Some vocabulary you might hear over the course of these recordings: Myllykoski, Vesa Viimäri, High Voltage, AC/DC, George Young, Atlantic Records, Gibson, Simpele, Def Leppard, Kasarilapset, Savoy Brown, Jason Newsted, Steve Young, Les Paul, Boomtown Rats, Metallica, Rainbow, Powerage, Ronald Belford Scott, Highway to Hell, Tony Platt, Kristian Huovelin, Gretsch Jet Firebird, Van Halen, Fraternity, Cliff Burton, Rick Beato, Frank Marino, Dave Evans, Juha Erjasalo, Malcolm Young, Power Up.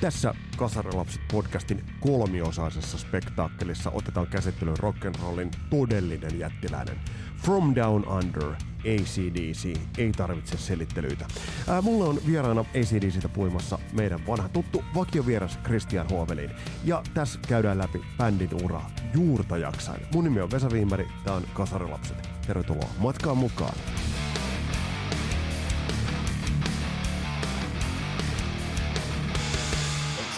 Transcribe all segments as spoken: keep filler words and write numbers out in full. Tässä Kasarilapset-podcastin kolmiosaisessa spektaakkelissa otetaan käsittelyyn rock'n'rollin todellinen jättiläinen. From Down Under, A C D C, ei tarvitse selittelyitä. Ää, mulla on vieraana A C D C:tä puimassa meidän vanha tuttu vakiovieras Kristian Huovelin. Ja tässä käydään läpi bändin uraa juurta jaksain. Mun nimi on Vesa Viimäri, tää on Kasarilapset. Tervetuloa matkaan mukaan.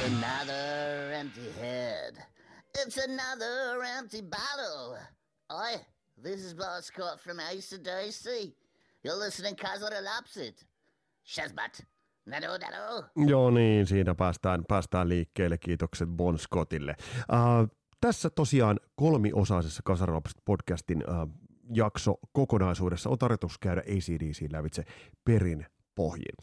It's another empty head. It's another empty bottle. Oi, this is Bon Scott from A C D C. You're listening Kasarilapset. Shazbat. Nado, nado. Joo niin, siinä päästään, päästään liikkeelle. Kiitokset Bon Scottille. Uh, tässä tosiaan kolmiosaisessa Kasarilapset-podcastin uh, jakso kokonaisuudessa on tarkoitus käydä A C D C lävitse perin pohjiin.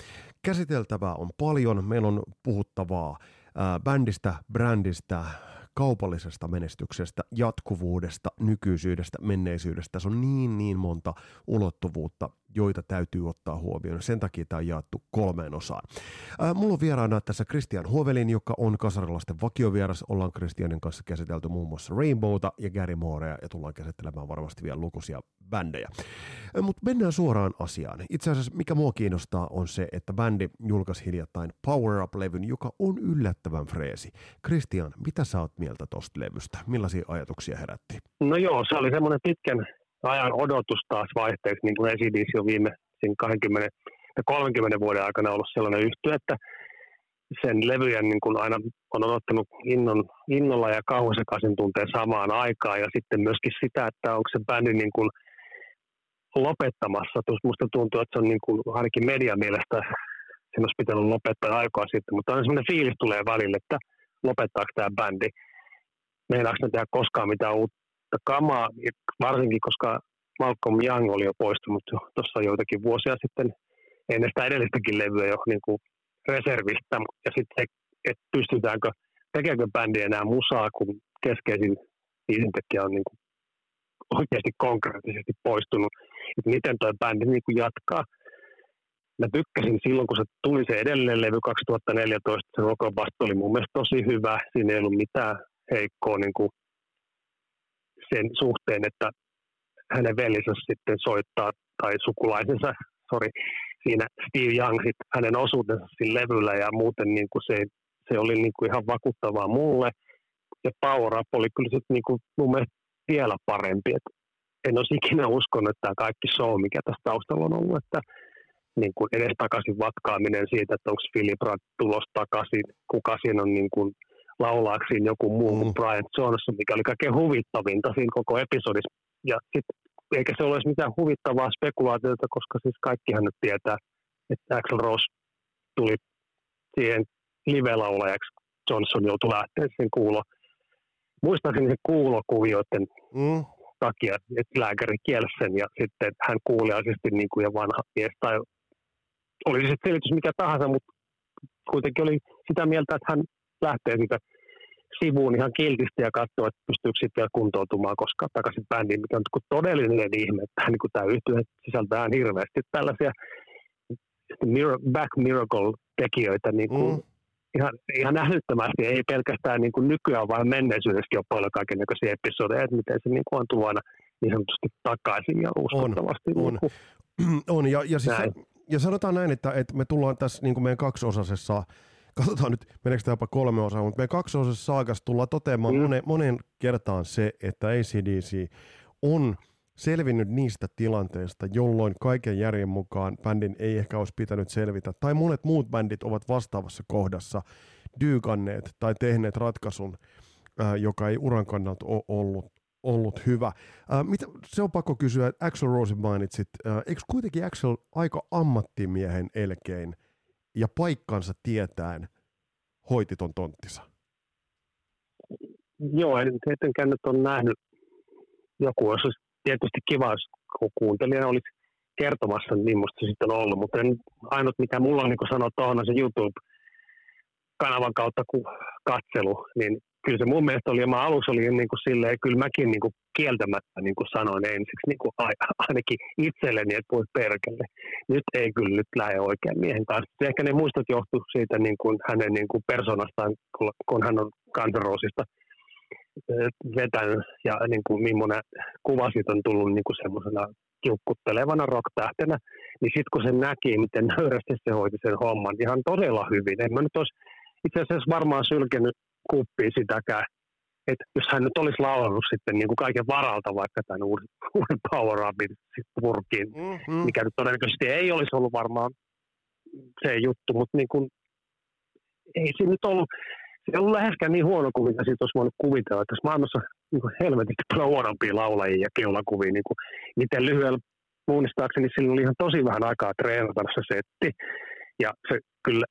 Käsiteltävää on paljon. Meillä on puhuttavaa ää, bändistä, brändistä, kaupallisesta menestyksestä, jatkuvuudesta, nykyisyydestä, menneisyydestä. Se on niin, niin monta ulottuvuutta, joita täytyy ottaa huomioon. Sen takia tämä on jaettu kolmeen osaan. Ää, mulla on vieraana tässä Kristian Huovelin, joka on Kasarilasten vakiovieras. Ollaan Kristianin kanssa käsitelty muun muassa Rainbowta ja Gary Moorea ja tullaan käsittelemään varmasti vielä lukuisia bändejä. Mutta mennään suoraan asiaan. Itse asiassa mikä mua kiinnostaa on se, että bändi julkaisi hiljattain Power Up-levyn, joka on yllättävän freesi. Kristian, mitä sä oot mieltä tosta levystä? Millaisia ajatuksia herätti? No joo, se oli semmoinen pitkän ajan odotus taas vaihteeksi, niin kuin A C D C on viime kaksikymmentä kolmekymmentä vuoden aikana ollut sellainen yhtye, että sen levyjä niin kuin aina on odottanut innon, innolla ja kauhusekaisin tunteen samaan aikaan, ja sitten myöskin sitä, että onko se bändi niin kuin lopettamassa. Minusta tuntuu, että se on niin kuin, ainakin median mielestä, sen olisi pitänyt lopettaa aikaa sitten, mutta aina sellainen fiilis tulee välillä, että lopettaako tämä bändi. Meinaako ne tehdä koskaan mitään uutta kamaa, varsinkin koska Malcolm Young oli jo poistunut tuossa joitakin vuosia sitten, ennen sitä edellistäkin levyä jo niin kuin reservistä, ja sitten että pystytäänkö, tekeekö bändi enää musaa, kun keskeisin biisintekijä on niin kuin oikeasti konkreettisesti poistunut, että miten tuo bändi niin kuin jatkaa. Mä tykkäsin silloin, kun se tuli se edellinen levy kaksituhattaneljätoista, se Rockabust oli mun mielestä tosi hyvä, siinä ei ollut mitään heikkoa niin kuin sen suhteen, että hänen veljensä sitten soittaa, tai sukulaisensa, sori, siinä Steve Young sitten hänen osuutensa siinä levyllä, ja muuten niin kuin se, se oli niin kuin ihan vakuuttavaa mulle, ja Power Up oli kyllä sitten niin kuin mun mielestä vielä parempi, että en olisi ikinä uskonut, että tämä kaikki show, mikä tässä taustalla on ollut, että niin kuin edes takaisin vatkaaminen siitä, että onko Phil Rudd tulos takaisin, kuka siinä on niin kuin laulaaksiin joku muu kuin mm. Brian Johnson, mikä oli kaikkein huvittavinta siinä koko episodissa. Ja sit, eikä se ole mitään huvittavaa spekulaatiota, koska siis kaikkihan nyt tietää, että Axl Rose tuli siihen live-laulajaksi, Johnson joutui lähteä sen kuulo. Muistaakseni se kuulokuvioiden mm. takia, että lääkäri kielsi sen ja sitten hän kuuliaisesti niin kuin ja vanha mies tai oli se selitys mikä tahansa, mutta kuitenkin oli sitä mieltä, että hän lähtee sitä sivuun ihan kiltisti ja katsoo, että pystyykö sitten vielä kuntoutumaan koskaan takaisin bändiin, mikä on todellinen ihme, että hän, niin tämä yhtye sisältää ihan hirveästi tällaisia back miracle-tekijöitä, niin kuin mm. ihan, ihan älyttömästi, ei pelkästään niin kuin nykyään, vaan menneisyydessäkin on paljon kaikennäköisiä episodeja, että miten se niin kuin on tullut aina niin sanotusti takaisin ja uskottavasti. On, on. on ja, ja siis... Näin. Ja sanotaan näin, että, että me tullaan tässä niin kuin meidän kaksiosaisessa, katsotaan nyt, meneekö tämä jopa kolme osaa, mutta meidän kaksiosaisessa saakassa tullaan toteamaan mm. monen, monen kertaan se, että A C D C on selvinnyt niistä tilanteista, jolloin kaiken järjen mukaan bändin ei ehkä olisi pitänyt selvitä, tai monet muut bändit ovat vastaavassa kohdassa dyykanneet tai tehneet ratkaisun, äh, joka ei uran kannalta ole ollut. ollut hyvä. Äh, mitä, se on pakko kysyä, että Axl Rose mainitsit, äh, eikö kuitenkin Axl aika ammattimiehen elkein ja paikkansa tietäen hoiti ton tonttinsa? Joo, en tietenkään nyt ole nähnyt joku, jos olisi tietysti kiva, kun kuuntelija olisi kertomassa, niin musta se sitten on ollut, mutta en, ainut mitä mulla on, niin kuin sanoin, on se YouTube-kanavan kautta katselu, niin kyllä se mun mielestä oli, ja mä aluksi olin niin kuin silleen, kyllä mäkin niin kuin kieltämättä niin kuin sanoin ensiksi niin kuin ainakin itselleni, että pois perkele. Nyt ei kyllä nyt lähde oikein miehen kanssa. Ehkä ne muistot johtuu siitä niin kuin hänen niin kuin persoonastaan, kun hän on Guns N' Rosesista vetänyt, ja niin kuin millainen kuva siitä on tullut niin kuin semmoisena kiukkuttelevana rock-tähtenä, niin sitten kun se näki, miten nöyrästi se hoiti sen homman ihan todella hyvin. En mä nyt olisi itse asiassa varmaan sylkenyt kuppia sitäkään, että jos hän nyt olisi laulanut sitten niin kuin kaiken varalta vaikka tämän uuden, uuden Power Upin purkiin, mm-hmm. mikä nyt todennäköisesti ei olisi ollut varmaan se juttu, mutta niin kuin, ei siinä nyt ollut, se ei ollut läheskään niin huono kuin mitä siitä olisi voinut kuvitella, että tässä maailmassa niin helvetin paljon huonompia laulajia ja keulakuvia, niin kuin miten lyhyellä muunistaakseni sillä oli ihan tosi vähän aikaa treenata se setti, ja se kyllä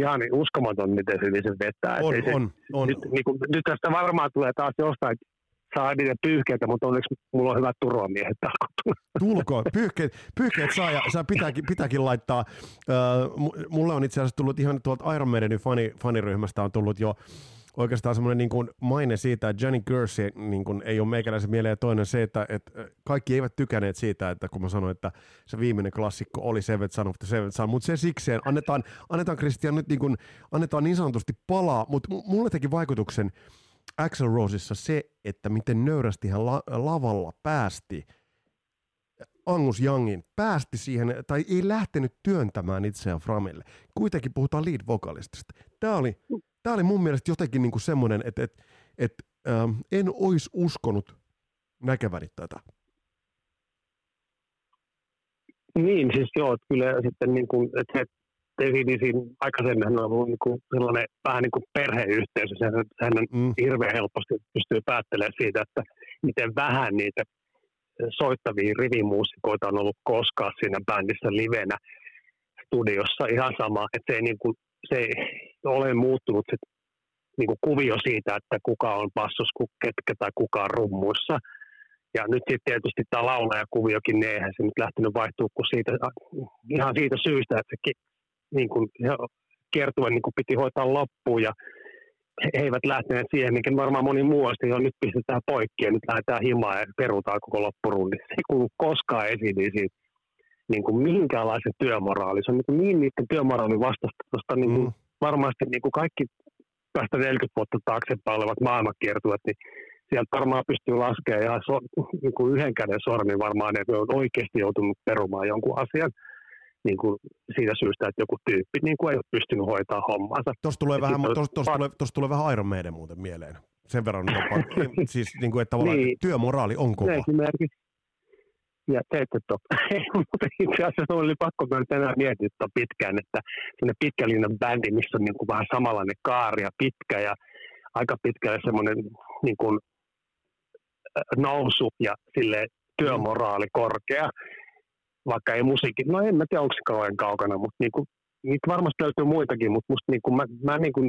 ihan uskomaton, miten se hyvin se vetää. On, se, on, on. Nyt, niin kuin, nyt tästä varmaan tulee taas jostain, saa niitä pyyhkeitä, mutta onneksi mulla on hyvät turvamiehet tarkoittaa. Tulkoon, pyyhkeet, pyyhkeet saa, ja saa pitääkin, pitääkin laittaa. Uh, mulle on itse asiassa tullut ihan tuolta Iron Maidenin fani, faniryhmästä on tullut jo oikeastaan semmoinen niin kuin maine siitä, että Johnny Gersi niin kuin ei ole meikäläisen mieleen, ja toinen se, että, että kaikki eivät tykäneet siitä, että kun mä sanoin, että se viimeinen klassikko oli Seventh Son of the Seventh Son, mutta se sikseen, annetaan, annetaan Kristian nyt niin kuin, annetaan niin sanotusti palaa, mutta mulle teki vaikutuksen Axl Rosessa se, että miten nöyrästi hän la- lavalla päästi Angus Youngin, päästi siihen, tai ei lähtenyt työntämään itseään framille. Kuitenkin puhutaan lead-vokalistista. Tämä oli... Tämä oli mun mielestä jotenkin niinku semmoinen, että et, et, ähm, en olisi uskonut näkeväni tätä. Niin, siis joo, että kyllä sitten niin kuin, että he definisiin aikaisemmin on ollut niin kuin sellainen vähän niin kuin perheyhteisö, sehän on mm. hirveän helposti pystyy päättelemään siitä, että miten vähän niitä soittavia rivimuusikoita on ollut koskaan siinä bändissä livenä studiossa, ihan sama, että se ei niin kuin, se ei ole muuttunut sit, niinku kuvio siitä, että kuka on bassos, ketkä tai kuka on rummuissa. Ja nyt sitten tietysti tämä laulajakuviokin, niin eihän se nyt lähtenyt vaihtuu kuin siitä, ihan siitä syystä, että se niinku, kiertuen niinku piti hoitaa loppuun, ja he eivät lähteneet siihen, mikä varmaan moni muu olisi, jo nyt pistetään poikki ja nyt lähdetään himaan ja perutaan koko loppurundi. Se ei kuulu koskaan esiin siitä. Niin kuin minkäänlaisen työmoraali. Se on niin, niin niiden työmoraalin vastaista, niin kuin mm. varmasti niin kuin kaikki tästä neljäkymmentä vuotta taaksepäin olevat maailmankiertueet, niin sieltä varmaan pystyy laskemaan ihan so, niin kuin yhden käden sormin varmaan, että on oikeasti joutunut perumaan jonkun asian niin kuin siitä syystä, että joku tyyppi niin kuin ei ole pystynyt hoitaa hommansa. Tuossa tulee, vähän, tos, tos, tos pa- tulee, tos tulee vähän Iron Maiden muuten mieleen. Sen verran, siis, niin kuin, että tavallaan niin, työmoraali on kova. Ja teette totta. Mutta itse asiassa oli pakko myös enää miettiä pitkään, että sellainen pitkälinnan bändi, missä on niin kuin vähän samanlainen kaari ja pitkä ja aika pitkälle semmoinen niin kuin nousu ja sille työmoraali korkea, vaikka ei musiikki, no en mä tiedä onko se kauan kaukana, mutta niin kuin, niitä varmasti löytyy muitakin, mutta musta niin kuin mä, mä niin kuin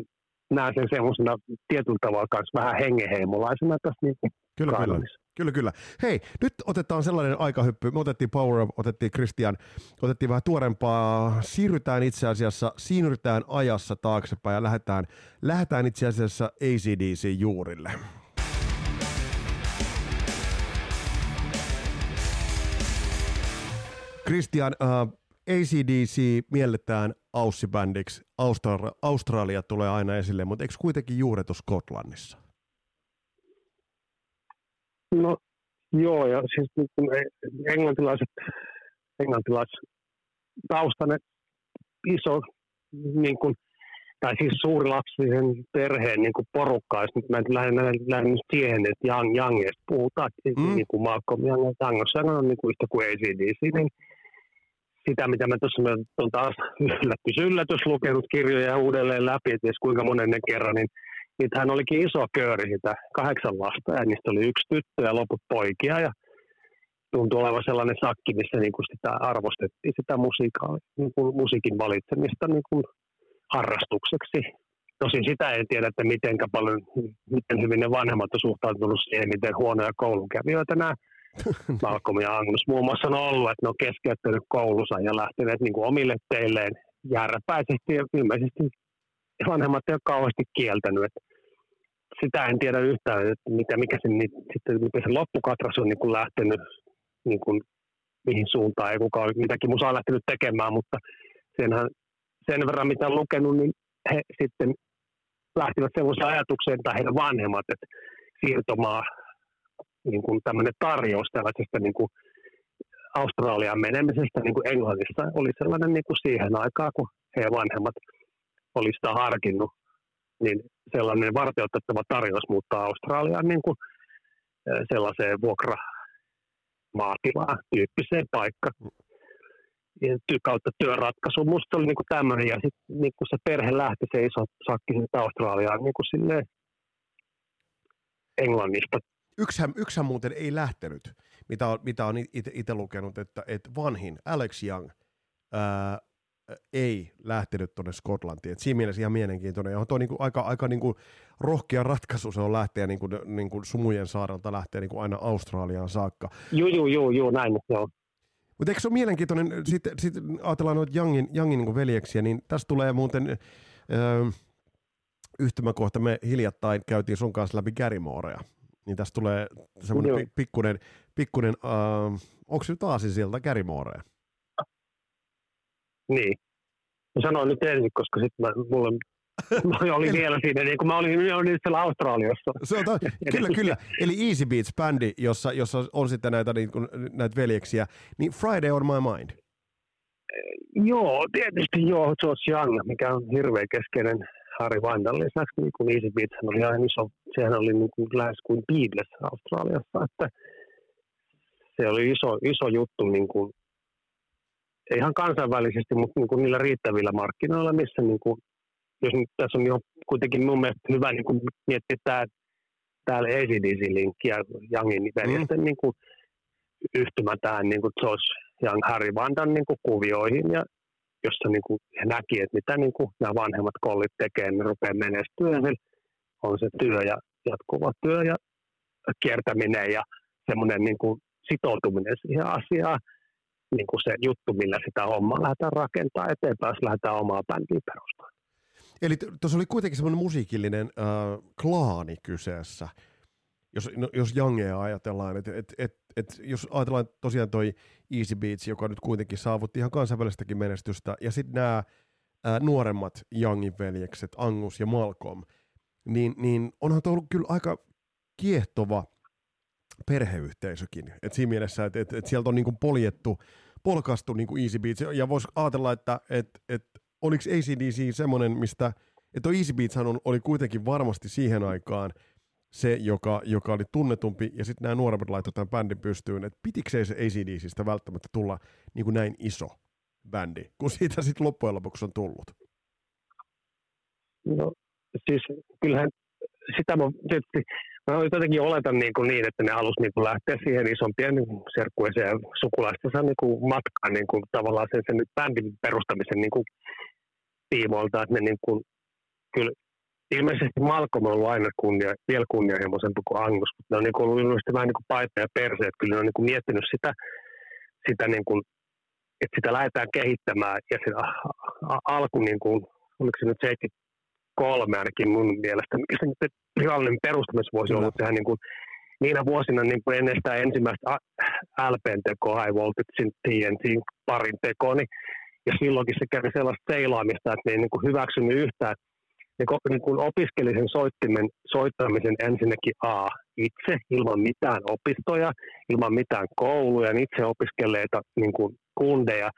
näen sen semmoisena tietyllä tavalla kanssa vähän hengenheimolaisena tässä niin kuin kannissa. Kyllä, kyllä. Hei, nyt otetaan sellainen aikahyppy. Me otettiin Power Up, otettiin Kristian, otettiin vähän tuorempaa. Siirrytään itse asiassa, siirrytään ajassa taaksepäin ja lähdetään, lähdetään itse asiassa A C D C-juurille. Kristian, uh, A C D C mielletään aussibändiksi. Austra- Australia tulee aina esille, mutta eikö kuitenkin juuret ole Skotlannissa? No joo, ja siis englantilaiset, englantilaiset taustanet iso, niin kuin, tai siis suurilapsisen perheen niin kuin porukka, jos nyt mä lähden siihen, että Young, Youngista puhutaan, mm. niin kuin Malcolm Young ja Angus Young on niin kuin yhtä kuin A C D C, niin sitä, mitä mä tuossa on taas yllätys, yllätys lukenut kirjoja uudelleen läpi, että edes kuinka monennen kerran, niin niitähän olikin iso kööri sitä, kahdeksan lasta, ja niistä oli yksi tyttö ja loput poikia, ja tuntui olevan sellainen sakki, missä niinku sitä arvostettiin, sitä musiikaa, niinku musiikin valitsemista niinku harrastukseksi. Tosin sitä ei tiedä, että miten paljon, miten hyvin ne vanhemmat on suhtautunut siihen, miten huonoja koulunkävijöitä nämä Malcolm ja Angus muun muassa on ollut, että ne on keskeyttänyt koulunsa ja lähteneet niinku omille teilleen järpäisesti ja ilmeisesti vanhemmat ei ole kauheasti kieltänyt, että sitä en tiedä yhtään, että mitä, mikä sen, niin, sitten, mikä se loppukatras on niin kuin lähtenyt, niin kuin, mihin suuntaan, ei kukaan mitäkin musaa lähtenyt tekemään, mutta senhän, sen verran mitä on lukenut, niin he sitten lähtivät sellaiseen ajatukseen, tai heidän vanhemmat, että siirtomaa, niin kuin tämmöinen tarjous tällaisesta niin kuin Australiaan menemisestä niin kuin Englannissa oli sellainen niin kuin siihen aikaan, kun heidän vanhemmat oli sitä harkinnut, niin sellainen varteenotettava tarjous muuttaa Australiaan niin kuin sellaiseen vuokramaatilaan tyyppiseen paikkaan. Kautta työratkaisu. Musta oli niin kuin tämmöinen, ja sitten niin kuin se perhe lähti, se iso sakki Australiaan niin kuin silleen Englannista. Yksihän, yksihän muuten ei lähtenyt, mitä on, mitä on itse lukenut, että, että vanhin Alex Young ää, ei lähtenyt tuonne Skotlantiin. Et siinä mielessä ihan mielenkiintoinen. Ja on tuo niinku aika, aika niinku rohkea ratkaisu se on lähteä niinku, niinku sumujen saarelta, lähteä niinku aina Australiaan saakka. Joo, joo, joo, joo näin se on. Mutta eikö se ole mielenkiintoinen, sitten sit, ajatellaan noita Youngin, Youngin niinku veljeksiä, niin tässä tulee muuten... Öö, yhtymäkohta me hiljattain käytiin sun kanssa läpi Gary Moorea, niin tässä tulee semmoinen pi- pikkuinen, pikkuinen äh, onko se nyt aasinsilta Gary Mooreen? Niin, mä sanoin nyt ensin, koska sitten mulla mä olin vielä siinä, niin kun mä olin, mä olin siellä Australiassa. Se on ta- kyllä, kyllä, eli Easy Beats-bändi, jossa, jossa on sitten näitä, niin kun, näitä veljeksiä, niin Friday on my mind. Joo, tietysti joo, George Young, mikä on hirveän keskeinen. Harry Vandan lisäksi, niin kuin Easy Beats, hän oli ihan iso, sehän oli niin kuin lähes kuin Beatles Australiassa, että se oli iso, iso juttu, niin kuin, ei ihan kansainvälisesti, mutta niin kuin niillä riittävillä markkinoilla, missä niin kuin, jos nyt tässä on jo kuitenkin mun mielestä hyvä niin kuin miettiä tää, täällä A C D C-linkki ja Youngin veljesten mm. niin kuin yhtymä tähän niin kuin George Young, Harry Vandan niin kuin kuvioihin ja jossa niin kuin he näki, että mitä niin kuin nämä vanhemmat kollit tekee, ne rupeaa menestyä. On se työ ja jatkuva työ ja kiertäminen ja semmoinen niin kuin sitoutuminen siihen asiaan, niin kuin se juttu, millä sitä hommaa lähdetään rakentaa eteenpäin, jos lähdetään omaa bändiä perustamaan. Eli tuossa oli kuitenkin semmoinen musiikillinen äh, klaani kyseessä, jos, no, jos Youngea ajatellaan, että et, et, et, jos ajatellaan tosiaan toi Easy Beats, joka nyt kuitenkin saavutti ihan kansainvälistäkin menestystä, ja sitten nämä nuoremmat Youngin veljekset, Angus ja Malcolm, niin, niin onhan tuo ollut kyllä aika kiehtova perheyhteisökin. Et siinä mielessä, että et, et sieltä on niinku poljettu, polkastu niinku Easy Beats, ja voisi ajatella, että et, et, oliko A C D C semmoinen, mistä, että tuo Easy Beats on, oli kuitenkin varmasti siihen aikaan se, joka, joka oli tunnetumpi, ja sitten nämä nuoremmat laittoi tämän bändin pystyyn, että pitiksei se A C D C:stä välttämättä tulla niin kuin näin iso bändi, kun siitä sitten loppujen lopuksi on tullut? No siis kyllähän sitä mä tietysti, mä jotenkin oletan niin, kuin niin että ne halusi niin kuin lähteä siihen isompien niin serkkueseen sukulaistensa niin kuin matkaan niin kuin tavallaan sen, sen bändin perustamisen niin kuin tiimoilta, että ne niin kuin kyllä ilmeisesti Malcolm on ollut aina kunnia, vielä kunnianhimoisempi kuin Angus, mutta ne on niin ollut ilmeisesti vähän niin kuin paita ja perse, että kyllä ne on niin kuin miettinyt sitä, sitä niin kuin, että sitä lähdetään kehittämään, ja se alku, niin kuin, oliko se nyt seitsemänkymmentäkolme ainakin mun mielestä, mikä se nyt virallinen perustamis voisi olla, sehän niin kuin, niinä vuosina niin kuin ennen sitä ensimmäistä L P:n tekoa, High Voltage, T N T:n parin tekoa, niin, ja silloinkin se kävi sellaista seilaamista, että ne ei niin kuin hyväksynyt yhtään. Niin kun opiskelin sen soittimen soittamisen ensinnäkin A itse, ilman mitään opistoja, ilman mitään kouluja, niin itse opiskelleita niin kun kundeja,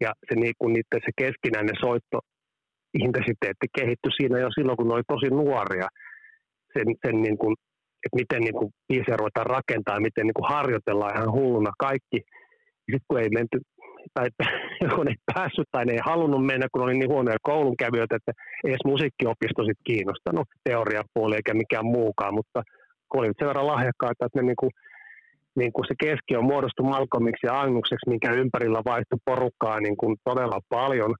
ja se, niin kun niiden, se keskinäinen soittointensiteetti kehittyi siinä jo silloin, kun ne oli tosi nuoria, sen, sen niin kun, että miten niin kun biisiä ruvetaan rakentaa, miten niin kun harjoitellaan ihan hulluna kaikki, sitten kun ei menty, tai kun ei päässyt tai ne ei halunnut mennä, kun oli niin huonoja koulunkävijöitä, että ei edes musiikkiopisto sitten kiinnostanut teoriapuoli eikä mikään muukaan, mutta kun oli sen verran lahjakkaita, että ne niin kuin, niin kuin se keski on muodostunut Malcolmiksi ja Angukseksi, minkä ympärillä vaihtui porukkaa niin kuin todella paljon,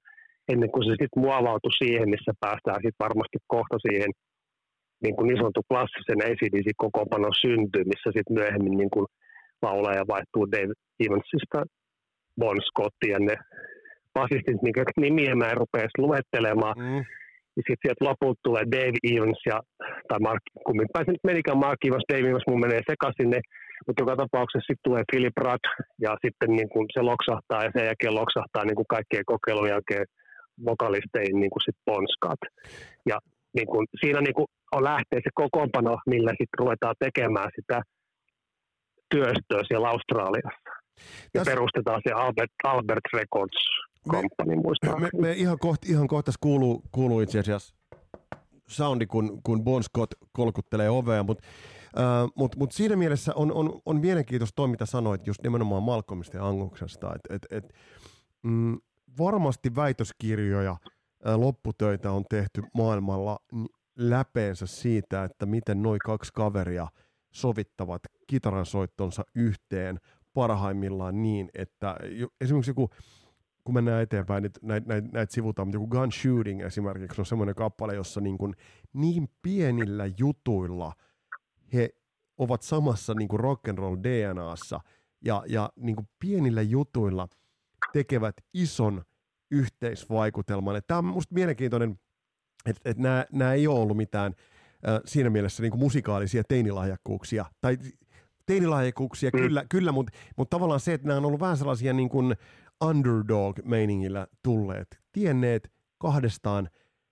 ennen kuin se sitten muovautui siihen, missä päästään sitten varmasti kohta siihen niin kuin niin sanottu klassisen A C D C kokoonpanon syntyy, missä sitten myöhemmin niin kuin laulaja vaihtuu Dave Evansista Bon Scottiin ja ne basistit, minkä nimiä mä en rupea luettelemaan. Mm. Ja sitten sieltä lopulta tulee Dave Evans ja tai Mark, kumminpä se nyt menikään Markki vasta Dave, jos mun menee sekaisin ne, mutta joka tapauksessa sitten tulee Philip Rudd, ja sitten niin kun se loksahtaa, ja sen jälkeen loksahtaa niin kun kaikkien kokeilun jälkeen vokalisteihin niin kuin sitten Bon Scott. Ja niin kun, siinä niin kun on lähtee se kokoonpano, millä sitten ruvetaan tekemään sitä työstöä siellä Australiassa. Ja Täs... perustetaan se Albert, Albert Records Company, muistaakseni. Me, me, me ihan kohta ihan kohtas kuuluu, kuuluu itse asiassa soundi, kun, kun Bon Scott kolkuttelee ovea, mutta äh, mut, mut siinä mielessä on, on, on mielenkiintoista toi, mitä sanoit just nimenomaan Malcolmista ja Anguksesta, että et, et, mm, varmasti väitöskirjoja, ää, lopputöitä on tehty maailmalla läpeensä siitä, että miten noi kaksi kaveria sovittavat kitaransoittonsa yhteen parhaimmillaan niin, että esimerkiksi joku, kun mennään eteenpäin, niin näitä näit, näit sivutaan, mutta joku Gun Shooting esimerkiksi on semmoinen kappale, jossa niin, kuin niin pienillä jutuilla he ovat samassa niin kuin rock'n'roll D N A:ssa ja, ja niin kuin pienillä jutuilla tekevät ison yhteisvaikutelman. Tämä on musta mielenkiintoinen, että, että nämä, nämä ei ole ollut mitään äh, siinä mielessä niin kuin musikaalisia teinilahjakkuuksia, tai teinilahjakkuuksia mm. kyllä, kyllä mutta, mutta tavallaan se, että nämä on ollut vähän sellaisia niin kuin underdog-meiningillä tulleet, tienneet kahdestaan.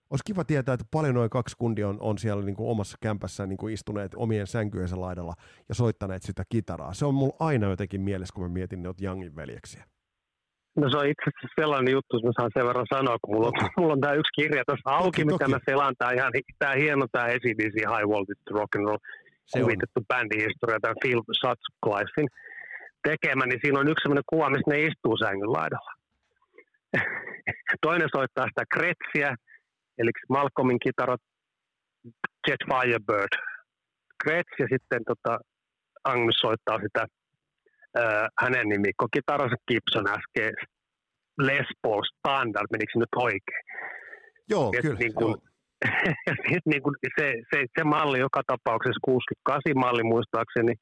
Olisi kiva tietää, että paljon noin kaksi kundia on, on siellä niin kuin omassa kämpässä niin kuin istuneet omien sänkyensä laidalla ja soittaneet sitä kitaraa. Se on mulla aina jotenkin mielessä, kun mä mietin, ne oot Youngin veljeksiä. No se on itse asiassa sellainen juttu, että mä saan sen verran sanoa, kun mulla on, okay. mulla on tää yksi kirja tässä auki, okay, mitä okay. mä selaan. Tää, ihan, tää hieno tää A C D C High Voltage Rock'n'Roll kuvitettu bändihistoria, tää Phil Sutcliffein tekemä, niin siinä on yksi sellainen kuva, missä ne istuu sängyn laidalla. Toinen soittaa sitä Gretschia, eli Malcolmin kitaro Jet Firebird. Gretsch ja sitten tota, Angus soittaa sitä Äh, hänen nimikko kitaransa Gibson S G Les Paul Standard, menikö nyt oikein? Joo, et kyllä. Niin kun, et niin kun se, se, se malli joka tapauksessa, kuusikymmentäkahdeksan malli muistaakseni,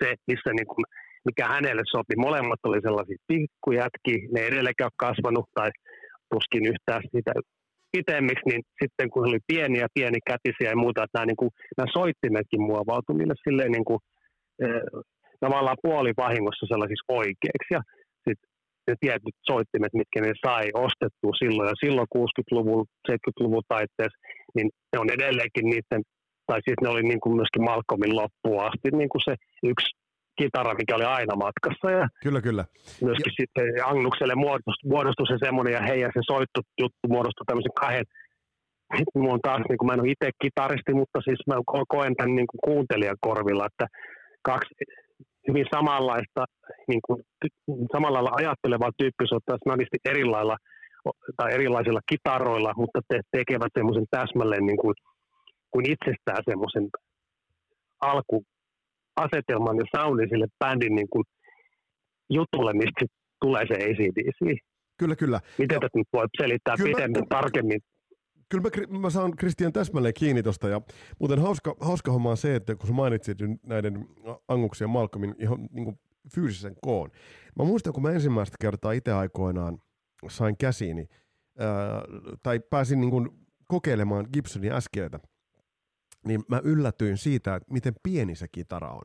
se missä niin kun, mikä hänelle sopi. Molemmat oli sellaisia pikkujätkiä, ne ei edelleenkään ole kasvanut tai tuskin yhtään sitä pitemmiksi, niin sitten kun oli pieniä, pienikätisiä ja muuta, että nämä, niin kun, nämä soittimetkin muovautui niille silleen niin kuin äh, tavallaan puoli vahingossa sellaisiksi oikeiksi, ja sitten ne tietyt soittimet, mitkä ne sai ostettua silloin, ja silloin kuusikymmentäluvun, seitsemänkymmentäluvun taitteessa, niin ne on edelleenkin niiden, tai siis ne oli niin kuin myöskin Malcolmin loppuun asti niin kuin se yksi kitara, mikä oli aina matkassa, ja kyllä, kyllä. myöskin ja sitten Angukselle muodostui, muodostui se semmoinen, ja heidän se soittu juttu muodostui tämmöisen kahden. Sitten mulla on taas, niin kuin mä en ole itse kitaristi, mutta siis mä koen tämän niin kuin kuuntelijan korvilla, että kaksi hyvin samanlaista, niin kuin, samalla lailla ajattelevaa tyyppisoittaa snadisti erilailla, tai erilaisilla kitaroilla, mutta te tekevät semmoisen täsmälleen niin kuin, kuin itsestään semmoisen alkuasetelman ja soundin sille bändin niin kuin jutulle, mistä tulee se A C D C. Kyllä, kyllä. Miten tätä nyt voi selittää pidemmin, tarkemmin? Kyllä mä, mä saan Kristian täsmälleen kiinni tosta, ja muuten hauska, hauska homma on se, että kun sä mainitsit näiden Anguksen ja Malcolmin ihan niin kuin fyysisen koon. Mä muistan, kun mä ensimmäistä kertaa itse aikoinaan sain käsiini, ää, tai pääsin niin kuin kokeilemaan Gibsonin äskeitä, niin mä yllätyin siitä, että miten pieni se kitara on.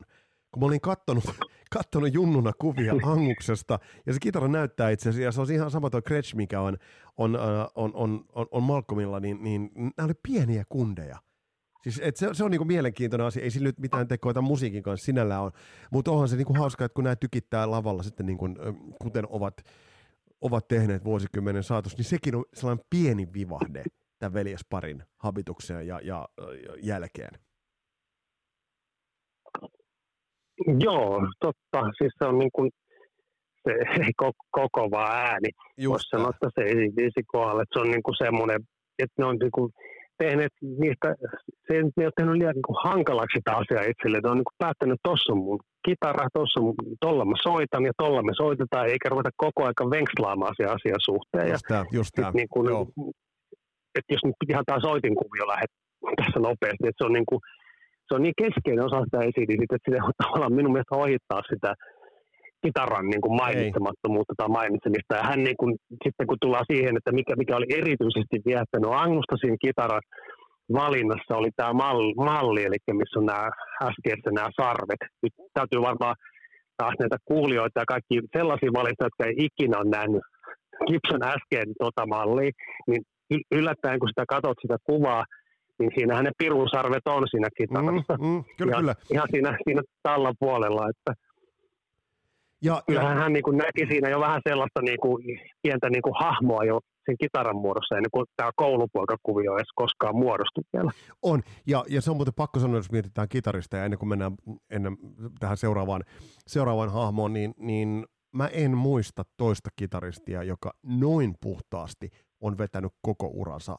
Kun mä olin kattonut, kattonut junnuna kuvia Anguksesta, ja se kitara näyttää itse asiassa, ja se on ihan sama tuo Gretsch, mikä on, on, on, on, on, on Malcolmilla, niin, niin nämä oli pieniä kundeja. Siis, et se, se on niinku mielenkiintoinen asia, ei sillä nyt mitään tekoa tämän musiikin kanssa sinällään on, mutta onhan se niinku hauskaa, että kun nämä tykittää lavalla sitten, niinku, kuten ovat, ovat tehneet vuosikymmenen saatossa, niin sekin on sellainen pieni vivahde tämän veljesparin habitukseen ja, ja, ja jälkeen. Joo, totta. Siis se on niin kuin se koko, koko vaan ääni. Voisi sanoa, että se viisi kohdalle. Se on niin kuin semmoinen, että ne on niin kuin tehneet niistä, se ei ole tehnyt liian niin kuin hankalaksi sitä asiaa itselle. Ne on niin kuin päättänyt, että tossa on mun kitara, tossa on mun, tolla mä soitan ja tolla me soitetaan. Eikä ruveta koko ajan venkslaamaan se asian suhteen. Just ja tämä, just tämä. Niin kuin, että jos nyt ihan tämä soitinkuvio lähdet tässä nopeasti, että se on niin kuin se on niin keskeinen osa sitä esitystä, että sitä on tavallaan minun mielestä ohittaa sitä kitaran niin kuin mainitsemattomuutta tai mainitsemista. Ja hän niin kuin, sitten kun tullaan siihen, että mikä, mikä oli erityisesti viettänyt Angusta siinä kitaran valinnassa oli tämä malli, malli, eli missä on nämä äskeissä nämä sarvet. Nyt täytyy varmaan taas näitä kuulijoita ja kaikki sellaisia valintoja, jotka ei ikinä ole nähnyt Gibson äsken tota mallia, niin yllättäen kun sitä katot sitä kuvaa, niin siinähän ne pirusarvet on siinä kitarassa. Mm, mm, kyllä, ja, kyllä. Ihan siinä, siinä tallan puolella, että ja, kyllähän ja... hän niin kuin näki siinä jo vähän sellaista niin kuin, pientä niin kuin hahmoa jo sen kitaran muodossa, ennen kuin tämä koulupoikakuvio ei edes koskaan muodostu vielä. On, ja, ja se on muuten pakko sanoa, jos mietitään kitarista, ja ennen kuin mennään ennen tähän seuraavaan, seuraavaan hahmoon, niin, niin mä en muista toista kitaristia, joka noin puhtaasti on vetänyt koko uransa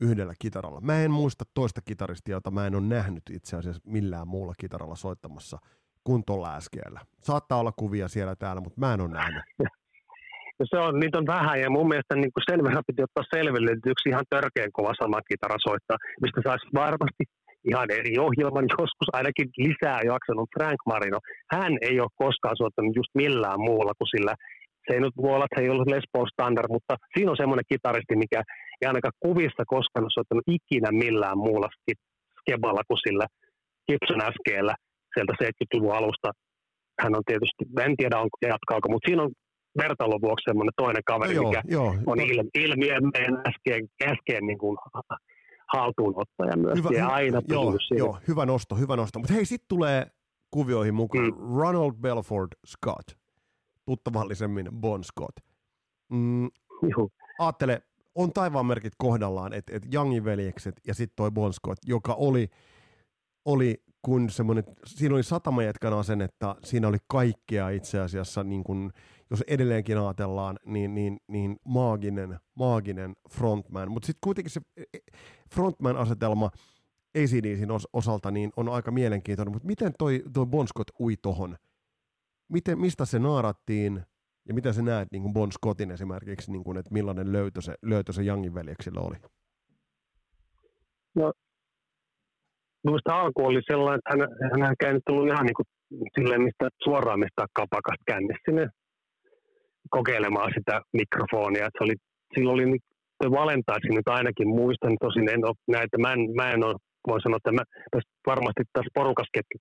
yhdellä kitaralla. Mä en muista toista kitaristia, jota mä en ole nähnyt itse asiassa millään muulla kitaralla soittamassa kuin tuolla äskeellä. Saattaa olla kuvia siellä täällä, mutta mä en ole nähnyt. Se on, niitä on vähän, ja mun mielestä niin kuin sen verran piti ottaa selville, että yksi ihan törkeän kova sama kitara soittaa, mistä saisi varmasti ihan eri ohjelman joskus, ainakin lisää jaksanut Frank Marino. Hän ei ole koskaan soittanut just millään muulla kuin sillä. Se ei nyt voi olla, että he ei ollut Les Paul Standard, mutta siinä on semmoinen kitaristi, mikä ei ainakaan kuvista koskaan ole soittanut ikinä millään muulla skeballa kuin sillä Gibson äskeellä sieltä seitsemänkymmentäluvun alusta. Hän on tietysti, en tiedä onko jatkaako, mutta siinä on vertailun vuoksi semmoinen toinen kaveri, joo, mikä joo, on il, ilmiön meidän äskeen, äskeen niin kuin haltuunottaja myös. Hyvä, ja aina joo, joo, hyvä nosto, hyvä nosto. Mutta hei, sitten tulee kuvioihin mukaan mm. Ronald Belford Scott, tuttavallisemmin Bon Scott. Mm, aattele, on taivaanmerkit kohdallaan, että et Youngin veljekset ja sitten toi Bon Scott, joka oli, oli kun semmoinen, siinä oli satamajätkän asennetta, siinä oli kaikkea itse asiassa, niin kun, jos edelleenkin ajatellaan, niin, niin, niin maaginen, maaginen frontman. Mutta sitten kuitenkin se frontman-asetelma A C D C:n osalta niin on aika mielenkiintoinen, mutta miten toi, toi Bon Scott ui tohon? Miten, mistä se naarattiin ja mitä sä näet niin kuin Bon Scottin esimerkiksi, niin kuin, että millainen löytö se, löytö se Youngin veljeksillä oli? No, minusta alku oli sellainen, että hän, hän ei nyt tullut ihan niin kuin silleen mistä, suoraan mistä kapakasta känne sinne kokeilemaan sitä mikrofonia. Se oli, silloin oli nyt, valentaisin nyt ainakin muistan, tosin en ole näitä, mä en, mä en ole, voi sanoa, että mä, täs varmasti tässä porukassa, ketkä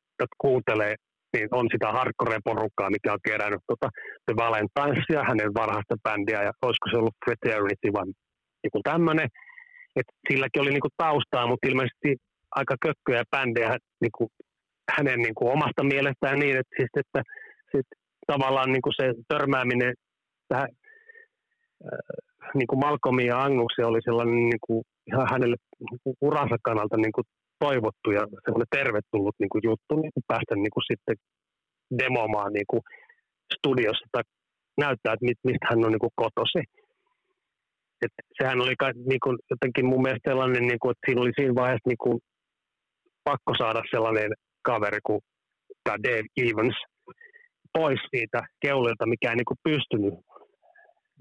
kuuntelee, niin on sitä hardcore-porukkaa, mikä on kerännyt tuota The Valentinesia, hänen varhaista bändiä, ja olisiko se ollut Fraternity vai joku tämmöinen. Että silläkin oli niinku taustaa, mutta ilmeisesti aika kökköjä bändejä niinku, hänen niinku, omasta mielestään niin, että, siis, että sit, tavallaan niinku, se törmääminen tähän äh, niinku Malcolmin ja Anguksen oli sellainen niinku, ihan hänelle niinku, uransa kannalta niinku, toivottu ja semmoinen tervetullut niin kuin juttu niin päästä niin kuin sitten demomaan niin kuin studiossa tai näyttää, että mistä hän on niin kuin kotosi. Et sehän oli niin kuin, jotenkin mun mielestä sellainen, niin kuin, että siinä oli siinä vaiheessa niin kuin, pakko saada sellainen kaveri kuin tämä Dave Evans pois siitä keulilta, mikä ei niin kuin pystynyt.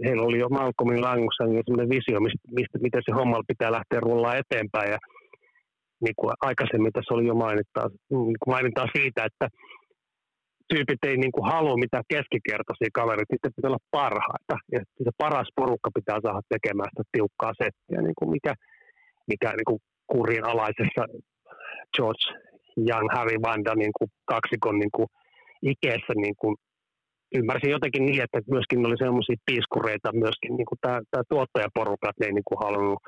Heillä oli jo Malcolmin Langussa niin sellainen visio, mistä, mistä, miten se hommalla pitää lähteä rullaa eteenpäin ja niin kuin aikaisemmin tässä oli jo mainitaan, niin mainitaan siitä, että tyypit ei niin kuin halua mitään keskikertaisia kavereita, niitä pitää olla parhaita. Ja se paras porukka pitää saada tekemään sitä tiukkaa settiä, niin kuin mikä, mikä niin kuin kurinalaisessa George Young, Harry Vanda niin kuin kaksikon niin kuin ikeessä. Niin kuin ymmärsin jotenkin niin, että myöskin oli sellaisia piiskureita myöskin niin kuin tämä, tämä tuottajaporukka, että ne ei niin kuin halunnut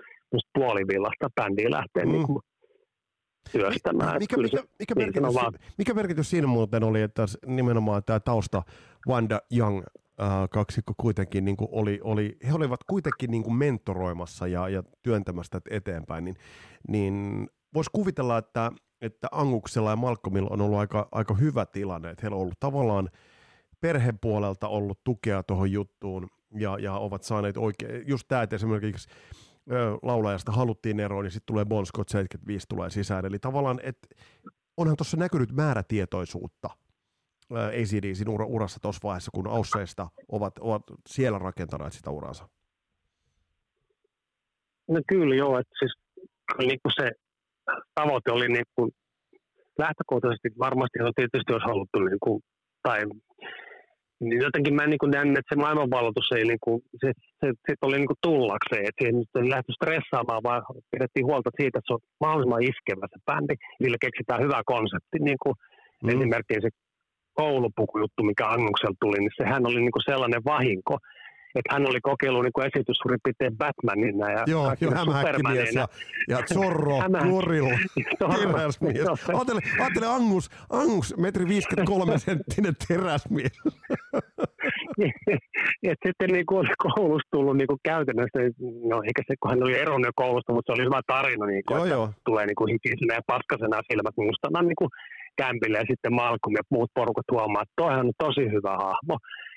puolivillasta bändiä lähteä mm. niin kuin työstämään. Mikä, mikä, mikä, merkitys, mikä merkitys siinä muuten oli, että nimenomaan tämä tausta Wanda Young äh, kaksikko kuitenkin niin kuin oli, oli, he olivat kuitenkin niin kuin mentoroimassa ja, ja työntämästä eteenpäin, niin, niin voisi kuvitella, että, että Anguksella ja Malcolmilla on ollut aika, aika hyvä tilanne, että heillä on ollut tavallaan perhepuolelta ollut tukea tuohon juttuun ja, ja ovat saaneet oikein, just tämä, että esimerkiksi laulajasta haluttiin eroon, niin sitten tulee Bon Scott seitsemänkymmentäviisi tulee sisään. Eli tavallaan, että onhan tuossa näkynyt määrätietoisuutta A C D C:n ura, urassa tuossa vaiheessa, kun Ausseista ovat, ovat siellä rakentaneet sitä uransa. No kyllä joo, että siis niin kuin se tavoite oli niin kuin lähtökohtaisesti varmasti, on tietysti olisi haluttu niin kuin, tai Niin jotenkin mä en niin näen, että se maailmanvalloitus ei niin kuin, se, se, se oli niin tullakseen, että siihen nyt ei lähty stressaamaan, vaan pidettiin huolta siitä, että se on mahdollisimman iskevä se bändi, niillä keksitään hyvä konsepti, niin kuin mm. esimerkiksi se koulupukujuttu, mikä Anguksella tuli, niin sehän oli niin kuin sellainen vahinko, että hän oli kokeillut niin esityssuurinpiteen Batmanina ja joo, jo, Supermanina. Ja, ja Zorro, Gloriu, teräsmies. Ajattele, ajattele Angus, Angus, metri viisikymmentäkolme senttinen teräsmies. Sitten niin kuin oli koulusta tullut niin kuin käytännössä, no eikä se, kun hän oli eronnut jo koulusta, mutta se oli hyvä tarina, niin kuin, joo, että jo. Tulee niin hikisenä ja paskasena silmät mustana niin kuin kämpille ja sitten Malcolm ja muut porukat huomaa, että toihan on tosi hyvä hahmo,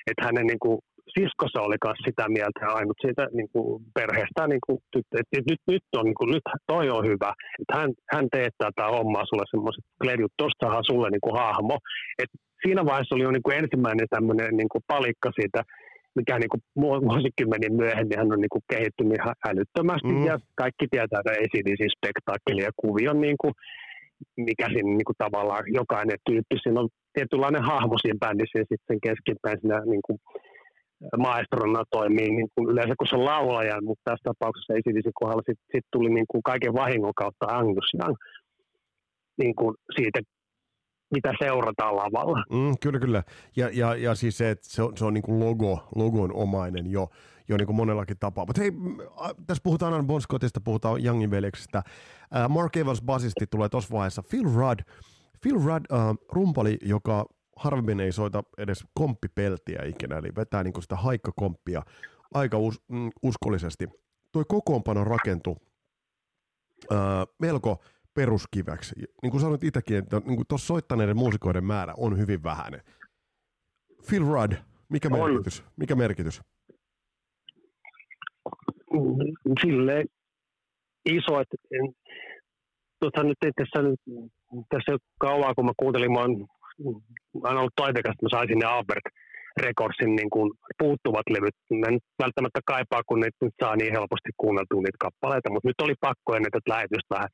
että hänen niin kuin siskossa oli myös sitä mieltä ja ainut siitä niin kuin perheestä, niin kuin, että nyt, nyt, on, niin kuin, nyt toi on hyvä, että hän, hän teettää tämä hommaa sulle semmoiset kledjut, tostahan sulle niin kuin hahmo. Et siinä vaiheessa oli jo niin kuin ensimmäinen tämmöinen niin kuin palikka siitä, mikä niin kuin vuosikymmeniä myöhemmin hän on niin kuin kehittynyt älyttömästi mm. ja kaikki tietää tämän A C D C-spektaakkeli ja kuvion, niin kuin, mikä siinä niin kuin tavallaan jokainen tyyppi, siinä on tietynlainen hahmo siinä bändissä ja sitten sen keskipäin siinä niin kuin maestrona toimii niin kuin yleensä, kun se on laulaja, mutta tässä tapauksessa A C D C kohdalla sitten sit tuli niin kuin kaiken vahingon kautta Angus Young niin kuin siitä, mitä seurataan lavalla. Mm, kyllä, kyllä. Ja, ja, ja siis se, että se on, se on niin kuin logo, logonomainen jo, jo niin kuin monellakin tapaa. Mutta hei, tässä puhutaan aina Bon Scottista, puhutaan Youngin veljeksestä. Mark Evans basisti tulee tuossa vaiheessa. Phil Rudd, Phil Rudd äh, rumpali, joka harvemmin ei soita edes komppipeltiä ikinä, eli vetää niinku sitä haikkakomppia aika us- mm, uskollisesti. Tuo kokoonpano rakentui öö, melko peruskiväksi. Niin kuin sanoit itsekin, että niin tuossa soittaneiden muusikoiden määrä on hyvin vähäinen. Phil Rudd, mikä on. merkitys? Mikä merkitys? Silleen iso, että tuota nyt tässä, tässä ei ole kauan, kun mä kuuntelin, mä oon Mä oon ollut toivekas, että mä saisin ne Albert Recordsin niin kuin puuttuvat levyt. Mä en välttämättä kaipaa, kun ne nyt saa niin helposti kuunneltua niitä kappaleita, mutta nyt oli pakko ennen tätä lähetystä vähän,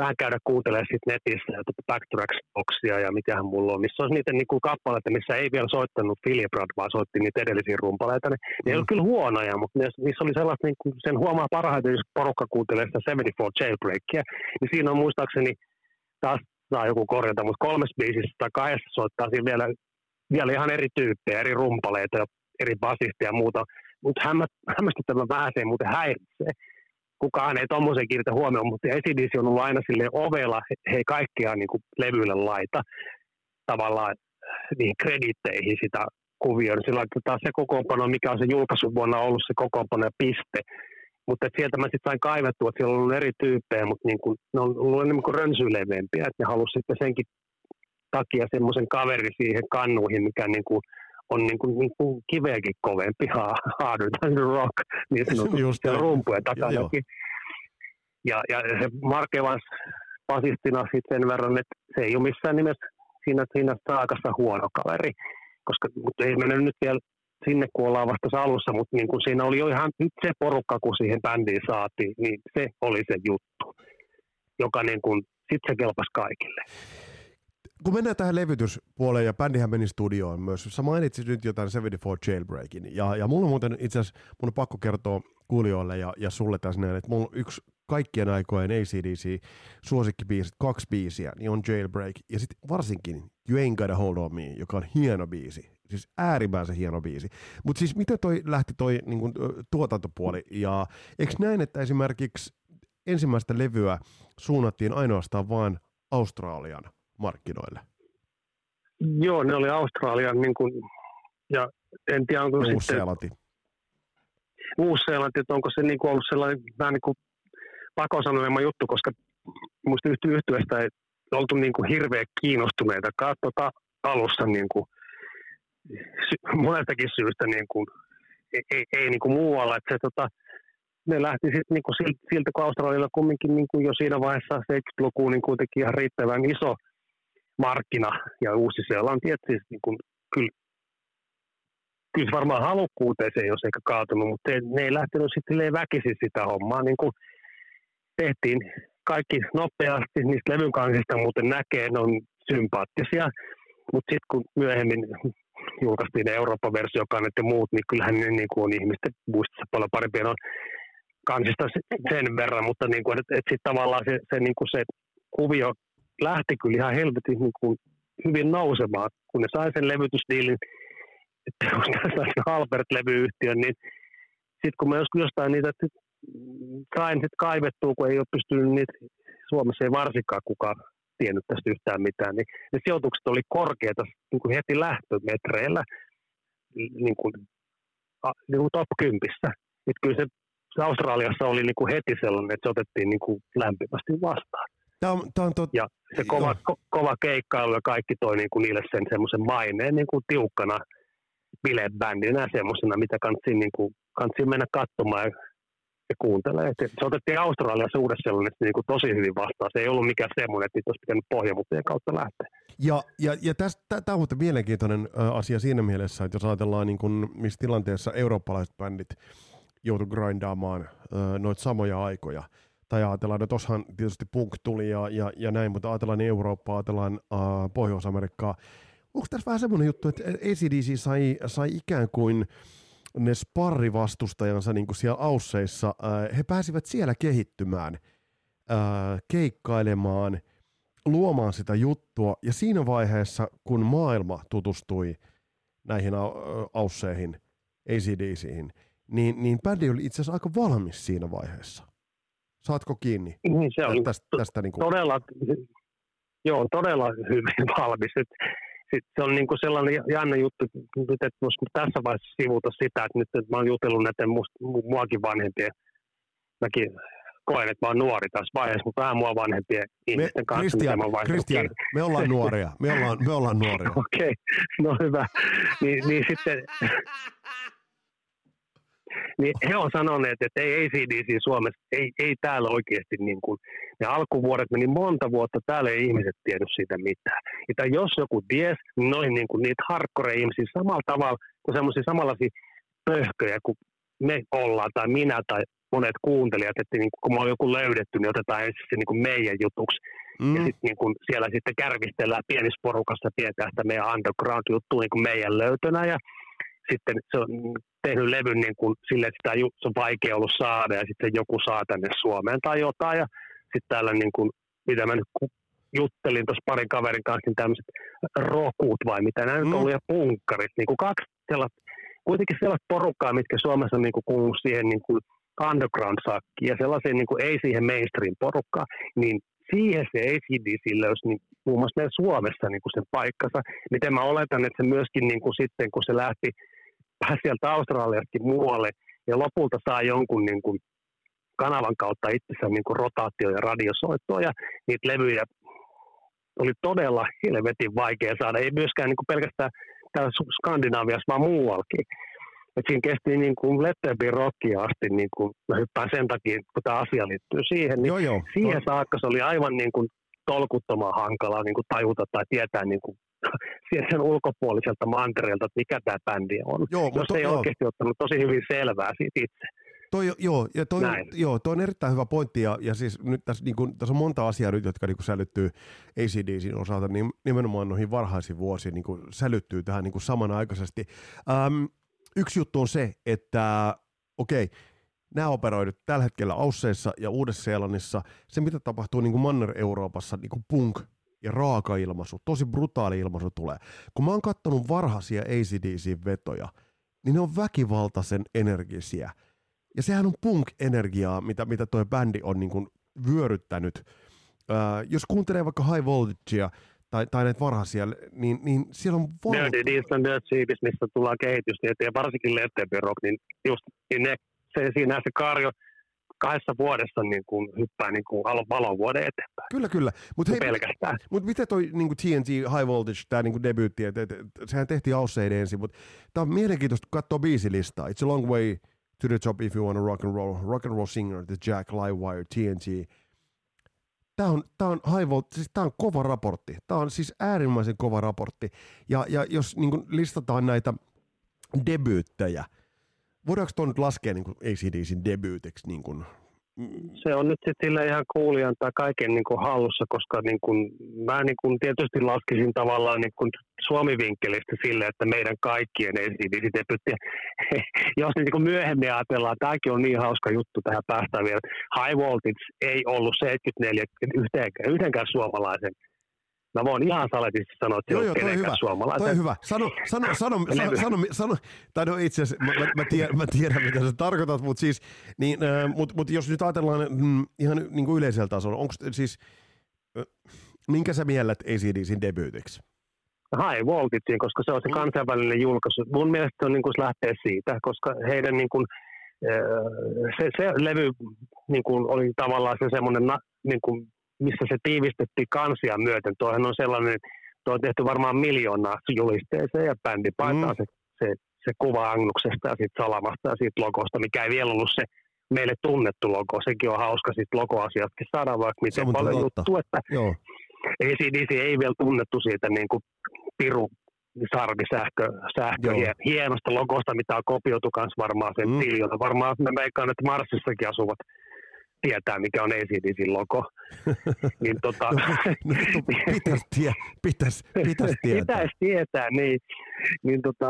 vähän käydä kuuntelemaan sit netissä ja tuota Backtracks-boksia ja mitähän mulla on. Missä olisi niitä niin kuin kappaleita, missä ei vielä soittanut Phil Rudd, vaan soitti niitä edellisiä rumpaleita. Ne, mm. ne ei ollut kyllä huonoja, mutta ne, niissä oli sellaista, niin kuin sen huomaa parhaiten, jos porukka kuuntelee sitä seitsemänkymmentäneljä Jailbreakia, niin siinä on muistaakseni taas saa joku korjata, mutta kolmessa biisissä tai kahdessa soittaa siinä vielä, vielä ihan eri tyyppejä, eri rumpaleita ja eri basisteja ja muuta. Mutta hämmästyttävän vähän se muuten häiritsee. Kukaan ei tommoisen kiinnitä huomioon, mutta A C D C on ollut aina silleen ovella, hei kaikkia niin kuin levyille laita tavallaan niihin krediitteihin sitä kuvioon. Sillä taas se kokoonpano, mikä on se julkaisu vuonna ollut se kokoonpano ja piste. Mutta sieltä mä sitten sain kaivettua, että siellä on ollut eri tyyppejä, mutta niin kun, ne on ollut enemmän kuin rönsyilevämpiä, että ne halusi sitten senkin takia semmoisen kaveri siihen kannuihin, mikä niin kun, on niin kun, niin kun kiveäkin kovempi hard rock, niin sanotusti rumpujen takanakin. Ja, ja se Mark Evans basistina sitten sen verran, että se ei ole missään nimessä siinä, siinä saakassa huono kaveri, koska mutta ei mennä nyt vielä sinne, kun ollaan vasta se alussa, mutta niin kuin siinä oli jo ihan se porukka, kun siihen bändiin saatiin, niin se oli se juttu, joka niin kuin, sit se kelpasi kaikille. Kun mennään tähän levytyspuoleen, ja bändihän meni studioon myös, sä mainitsit nyt jotain seitsemänkymmentäneljä Jailbreakin, ja, ja mulla on muuten itse asiassa, mun on pakko kertoa kuulijoille ja, ja sulle tässä näin, että mulla on yksi kaikkien aikojen A C D C-suosikkibiisit, kaksi biisiä, niin on Jailbreak, ja sitten varsinkin You Ain't Gotta Hold On Me, joka on hieno biisi. Siis äärimmäisen hieno biisi. Mutta siis miten toi lähti toi niin kun, tuotantopuoli? Ja eikö näin, että esimerkiksi ensimmäistä levyä suunnattiin ainoastaan vain Australian markkinoille? Joo, ne oli Australian niin kun, ja en tiedä onko Uusi sitten... Uusi-Seelanti. Uusi-Seelanti, että onko se niin kun ollut sellainen vähän niin kuin pakosanelema juttu, koska musta yhtyestä ei oltu niin kun hirveän kiinnostuneita katsota alussa niin kuin monestakin syystä niin kuin, ei, ei niin kuin muualla, että se, tota, ne lähti sit, niin kuin siltä, kun Australialla kumminkin niin kuin jo siinä vaiheessa seitsemänkymmentälukuun niin kuitenkin ihan riittävän iso markkina ja Uusi-Seelanti, että siis niin kuin, kyllä, kyllä varmaan halukkuuteen se ei olisi ehkä kaatunut, mutta ne ei lähtenyt sitten väkisin sitä hommaa, niin kuin tehtiin kaikki nopeasti, niistä levyn kansista muuten näkee, ne on sympaattisia, mutta sitten kun myöhemmin julkaistiin Eurooppa-versio, kannet ja muut, niin kyllähän ne niin kuin on ihmisten muistissa paljon parempia on kansista sen verran, mutta niin kuin, että, että sit tavallaan se, se, niin kuin se kuvio lähti kyllä ihan helvetin niin kuin hyvin nousemaan, kun ne sai sen levytysdiilin, että kun Albert-levyyhtiön, niin sitten kun mä joskus jostain niitä sain sitten kaivettua, kun ei ole pystynyt niitä, Suomessa ei varsinkaan kukaan tiennyt tästä yhtään mitään, niin ne sijoitukset oli korkeita niin kuin heti lähtömetreillä niin kuin, niin kuin top kympissä. Et kyllä se, se Australiassa oli niin kuin heti sellainen, että se otettiin niin kuin lämpimästi vastaan. Tämä on, tämä on tot... Ja se kova, ko, kova keikkailu ja kaikki toi niin kuin niille sen semmoisen maineen niin kuin tiukkana bilebändinä semmoisena, mitä kannatsiin niin mennä katsomaan ja, ja kuuntelemaan. Se otettiin Australiassa uudessa sellainen, että niin tosi hyvin vastaan. Se ei ollut mikään semmoinen, että niitä olisi pitänyt pohjavutien kautta lähteä. Ja, ja, ja tämä on muuten mielenkiintoinen asia siinä mielessä, että jos ajatellaan, niin kuin, missä tilanteessa eurooppalaiset bändit joutu grindaamaan noita samoja aikoja, tai ajatellaan, että tossahan tietysti punk tuli ja, ja, ja näin, mutta ajatellaan Eurooppaa, ajatellaan uh, Pohjois-Amerikkaa. Onko tässä vähän semmoinen juttu, että A C D C sai, sai ikään kuin ne sparrivastustajansa niin kuin siellä Ausseissa, uh, he pääsivät siellä kehittymään, uh, keikkailemaan, luomaan sitä juttua, ja siinä vaiheessa, kun maailma tutustui näihin uh, Ausseihin, A C D C:ihin, niin, niin bändi oli itse asiassa aika valmis siinä vaiheessa. Saatko kiinni? Niin, se on tästä, to, tästä niin kuin... todella, joo, todella hyvin valmis. Et, sit se on niin kuin sellainen jännä juttu, nyt, että tässä vaiheessa sivuta sitä, että nyt että mä oon jutellut näiden muakin vanhempien, mäkin koen, että mä oon nuori tässä vaiheessa, mutta vähän mua vanhempien ihmisten kanssa. Kristian, Kristian me ollaan nuoria. Me ollaan, me ollaan nuoria. Okei, no hyvä. Ni, niin sitten... Niin he on sanoneet, että ei A C D C Suomessa, ei, ei täällä oikeasti niin kuin, ne alkuvuodet meni monta vuotta, täällä ei ihmiset tiedä siitä mitään. Että jos joku ties, noin niin kuin niitä hardcore-ihmisiä samalla tavalla kuin semmoisia samanlaisia pöhköjä kuin me ollaan tai minä tai monet kuuntelijat, että niin kun me on joku löydetty, niin otetaan ensin se niin kuin meidän jutuksi. Mm. Ja sitten niin kuin siellä sitten kärvistellään pienissä porukassa tietää sitä meidän underground-juttua niin kuin meidän löytönä ja sitten se on tehnyt levyn niin kuin sille, että sitä ju- se on vaikea ollut saada ja sitten joku saa tänne Suomeen tai jotain. Ja sitten täällä, niin kuin, mitä mä nyt juttelin tuossa parin kaverin kanssa, niin tämmöiset rokut vai mitä nämä mm. nyt on ollut ja punkkarit. Niin kuin kaksi sellaiset, kuitenkin sellaiset porukkaa, mitkä Suomessa on niin kuin kuuluu siihen niin kuin underground-sakkiin ja sellaiseen niin kuin ei siihen mainstream-porukkaan, niin siihen se A C D C löysi niin, muun muassa meillä Suomessa niin kuin sen paikkansa. Miten mä oletan, että se myöskin niin kuin sitten, kun se lähti pääsi sieltä Australiastakin muualle ja lopulta saa jonkun niin kuin kanavan kautta itsensä niin kuin rotaatio ja radiosoittoa ja niitä levyjä oli todella helvetin vaikea saada. Ei myöskään niin kuin pelkästään täällä Skandinaaviassa, vaan muuallakin. Et siinä kesti niin kuin Let There Be Rockia asti, niin kuin mä hyppään sen takia, kun tämä asia liittyy siihen, niin joo, joo, siihen no. saakka se oli aivan niin kuin tolkuttoman hankalaa niin kuin tajuta tai tietää niin kuin sen ulkopuoliselta mantereelta, että mikä tämä bändi on. Joo, jos to, ei joo. oikeasti ottanut tosi hyvin selvää siitä itse. Toi, joo, ja toi, joo, toi on erittäin hyvä pointti, ja, ja siis nyt tässä, niin kun, tässä on monta asiaa nyt, jotka niin kun sälyttyy A C D C:n osalta, niin nimenomaan noihin varhaisiin vuosiin niin kun sälyttyy tähän niin kun samanaikaisesti. Ähm, yksi juttu on se, että okei, nämä operoidut tällä hetkellä Ausseissa ja Uudessa-Seelannissa, se mitä tapahtuu niin kuin Manner-Euroopassa, niin kuin punk ja raaka ilmaisu, tosi brutaali ilmaisu tulee. Kun mä oon kattonut varhaisia A C D C-vetoja, niin ne on väkivaltaisen energisiä. Ja sehän on punk-energiaa, mitä, mitä toi bändi on niin kuin vyöryttänyt. Ää, jos kuuntelee vaikka High Voltagea, tai, tai näitä varhaisia, niin, niin siellä on valtava. Dirty Deeds Done Dirt Cheap, mistä tullaan kehitystä, ja varsinkin Let There Be Rock, niin just niin ne, se, siinä se Karjo kahdessa vuodessa niin kuin hyppää niin kuin valon vuoden eteenpäin. Kyllä, kyllä. Mutta mut miten toi niin kuin T N T High Voltage, tämä niin kuin debyytti, et, et, et, sehän tehtiin Ausseiden ensin, mutta tämä on mielenkiintoista, kun katsoo biisilistaa. It's a long way to the top if you want a rock and roll, rock and roll singer, the Jack, Livewire, T N T. Tämä on, tämä on, high volt, siis tämä on kova raportti. Tämä on siis äärimmäisen kova raportti. Ja, ja jos niin kuin listataan näitä debyyttejä, voidaanko tuon nyt laskea niin kuin A C D C:n debyytiksi niin kuin Se on nyt sille ihan kuulijan tai kaiken niin kuin hallussa, koska niin kuin, mä niin kuin tietysti laskisin tavallaan niin kuin Suomi-vinkkelistä sille, että meidän kaikkien esiin. Jos niin kuin myöhemmin ajatellaan, tämäkin on niin hauska juttu, tähän päästään vielä. High Voltage ei ollut seitsemänkymmentäneljä yhteenkään, yhdenkään suomalaisen. Mä voin ihan saletisesti sanoa, että joo, joo, toi on hyvä. Suomalaisen. Toi on hyvä. Sano, sano, sano, sano, sano, sano, tai no itse asiassa, mä, mä, tiedän, mä tiedän, mitä sä tarkoitat, mutta siis, niin, äh, mut, mut jos nyt ajatellaan mm, ihan niin kuin yleisellä tasolla, onko siis, äh, minkä sä miellät A C D C:n debyytiksi? High Voltageen, koska se on se kansainvälinen julkaisu. Mun mielestä se on niin kuin se lähtee siitä, koska heidän niin kuin, äh, se, se levy niin kuin oli tavallaan se semmoinen, niin kuin, missä se tiivistettiin kansia myöten. Tuohan on sellainen, tuo on tehty varmaan miljoonaa julisteeseen ja bändi paitaa mm. se, se, se kuva Anguksesta ja siitä salamasta ja siitä logosta, mikä ei vielä ollut se meille tunnettu logo. Sekin on hauska siitä logoasiastakin saada, vaikka miten on paljon juttu, että A C D C ei vielä tunnettu siitä niin kuin piru sarvisähkö sähkö, hienosta logosta, mitä on kopioitu kans varmaan sen mm. tiljona. Varmaan me veikkaan, että Marsissakin asuvat tietää, mikä on A C D C:n logo. Niin, tota... no, no, pitäisi tie, pitäis, pitäis tietää. Pitäisi tietää, niin, niin tota,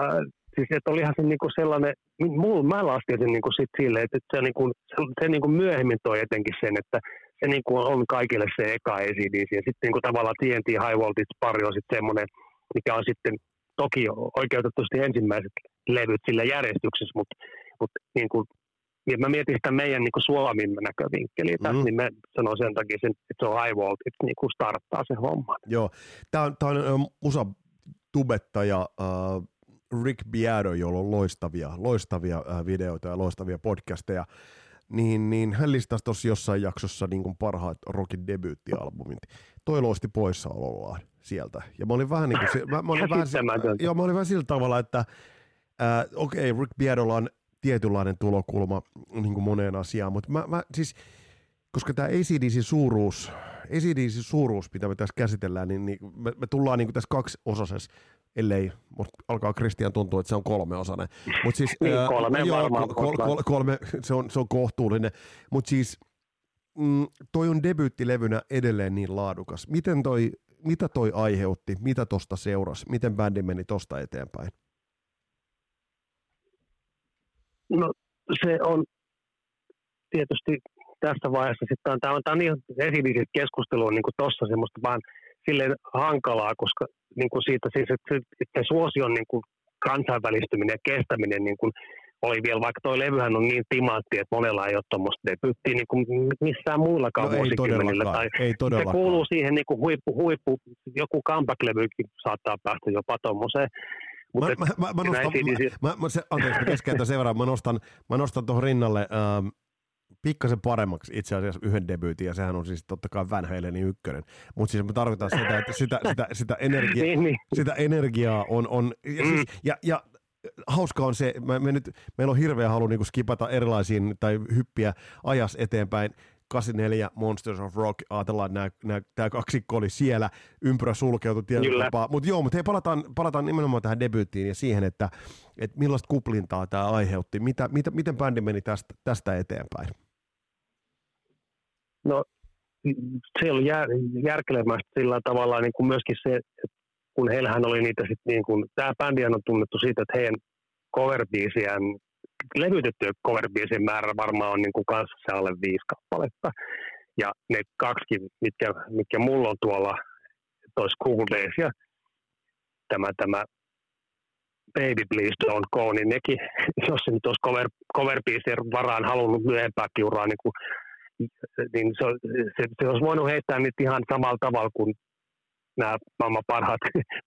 siis että olihan se niinku sellainen, mul, mä lasken sen niinku sit silleen, että se, niinku, se niinku myöhemmin toi jotenkin sen, että se niinku on kaikille se eka A C D C, ja sitten niinku tavallaan T N T High Voltage pari on sitten semmoinen, mikä on sitten toki oikeutetusti ensimmäiset levyt sillä järjestyksessä, mutta mut, niinku ja mä mietin sitä meidän niin kuin Suomen näkövinkkeliä mm. tässä, niin mä sanon sen takia, sen, että se on High Voltage, niin kuin starttaa se homma. Joo, tää on, tää on musatubettaja äh, Rick Beato, jolla on loistavia, loistavia äh, videoita ja loistavia podcasteja, niin, niin hän listasi tossa jossain jaksossa niin kuin parhaat rockin debyyttialbumit. Toi loisti poissaolollaan sieltä, ja mä olin vähän niin kuin se, mä, mä olin vähän, joo, mä olin vähän sillä tavalla, että äh, okei, okay, Rick Beatolla on tietynlainen tulokulma niin kuin moneen asiaan, mutta mä, mä siis, koska tämä A C D C-suuruus, A C D C-suuruus, mitä me tässä käsitellään, niin, niin me, me tullaan niin kuin tässä kaksiosaisessa, ellei, alkaa Kristian tuntua, että se on kolmeosainen. Mut siis, niin, kolme ää, varmaan. Joo, kol, kol, kolme, se on, se on kohtuullinen, mutta siis mm, toi on debyyttilevynä edelleen niin laadukas. Miten toi, mitä toi aiheutti, mitä tosta seurasi, miten bändi meni tosta eteenpäin? No se on tietysti tässä vaiheessa, sitten tämä on, on ihan esimerkiksi keskustelua niin tuossa semmoista vaan silleen hankalaa, koska niin kuin siitä siis, että, että suosion niin kuin kansainvälistyminen ja kestäminen niin kuin oli vielä, vaikka toi levyhän on niin timantti, että monella ei ole tuommoista debyyttiä niin kuin missään muullakaan no, vuosikymmenellä. Ei tai ei se kuuluu siihen niin kuin huippu, huippu, joku comeback-levykin saattaa päästä jopa tuommoiseen. Mä, mä, mä, mä nostan, mä, mä, se, anteeksi, mä keskeytän sen verran, mä nostan, mä nostan tuohon rinnalle ähm, pikkasen paremmaksi itse asiassa yhden debyytin, ja sehän on siis totta kai Van Halenin ykkönen, mutta siis me tarkoitan sitä, että sitä, sitä, sitä, energia, niin, niin. sitä energiaa on, on ja, siis, ja, ja hauska on se, me, me nyt, meillä on hirveä halu niinku skipata erilaisiin tai hyppiä ajas eteenpäin, kahdeksankymmentäneljä Monsters of Rock, ajatellaan, että tämä kaksikko oli siellä, ympyrä sulkeutui tietyllä tapaa. Mutta joo, mutta hei, palataan, palataan nimenomaan tähän debyyttiin ja siihen, että et millaista kuplintaa tämä aiheutti. Mitä, mitä, miten bändi meni tästä, tästä eteenpäin? No, se oli jär, järkelemästä sillä tavalla niin kuin myöskin se, että kun heillähän oli niitä sitten, niin tämä bändihän on tunnettu siitä, että heidän cover-biisiään, levytettyä cover-biisien määrä varmaan on niin kuin kanssa se alle viisi kappaletta. Ja ne kaksi, mitkä, mitkä mulla on tuolla, tois Cool Days ja tämä, tämä Baby Please Don't Go, niin nekin, jos se nyt olisi cover, cover-biisien varaan halunnut myöhempääkin uraa, niin, kuin, niin se, se, se olisi voinut heittää niitä ihan samalla tavalla kuin nämä maailman parhaat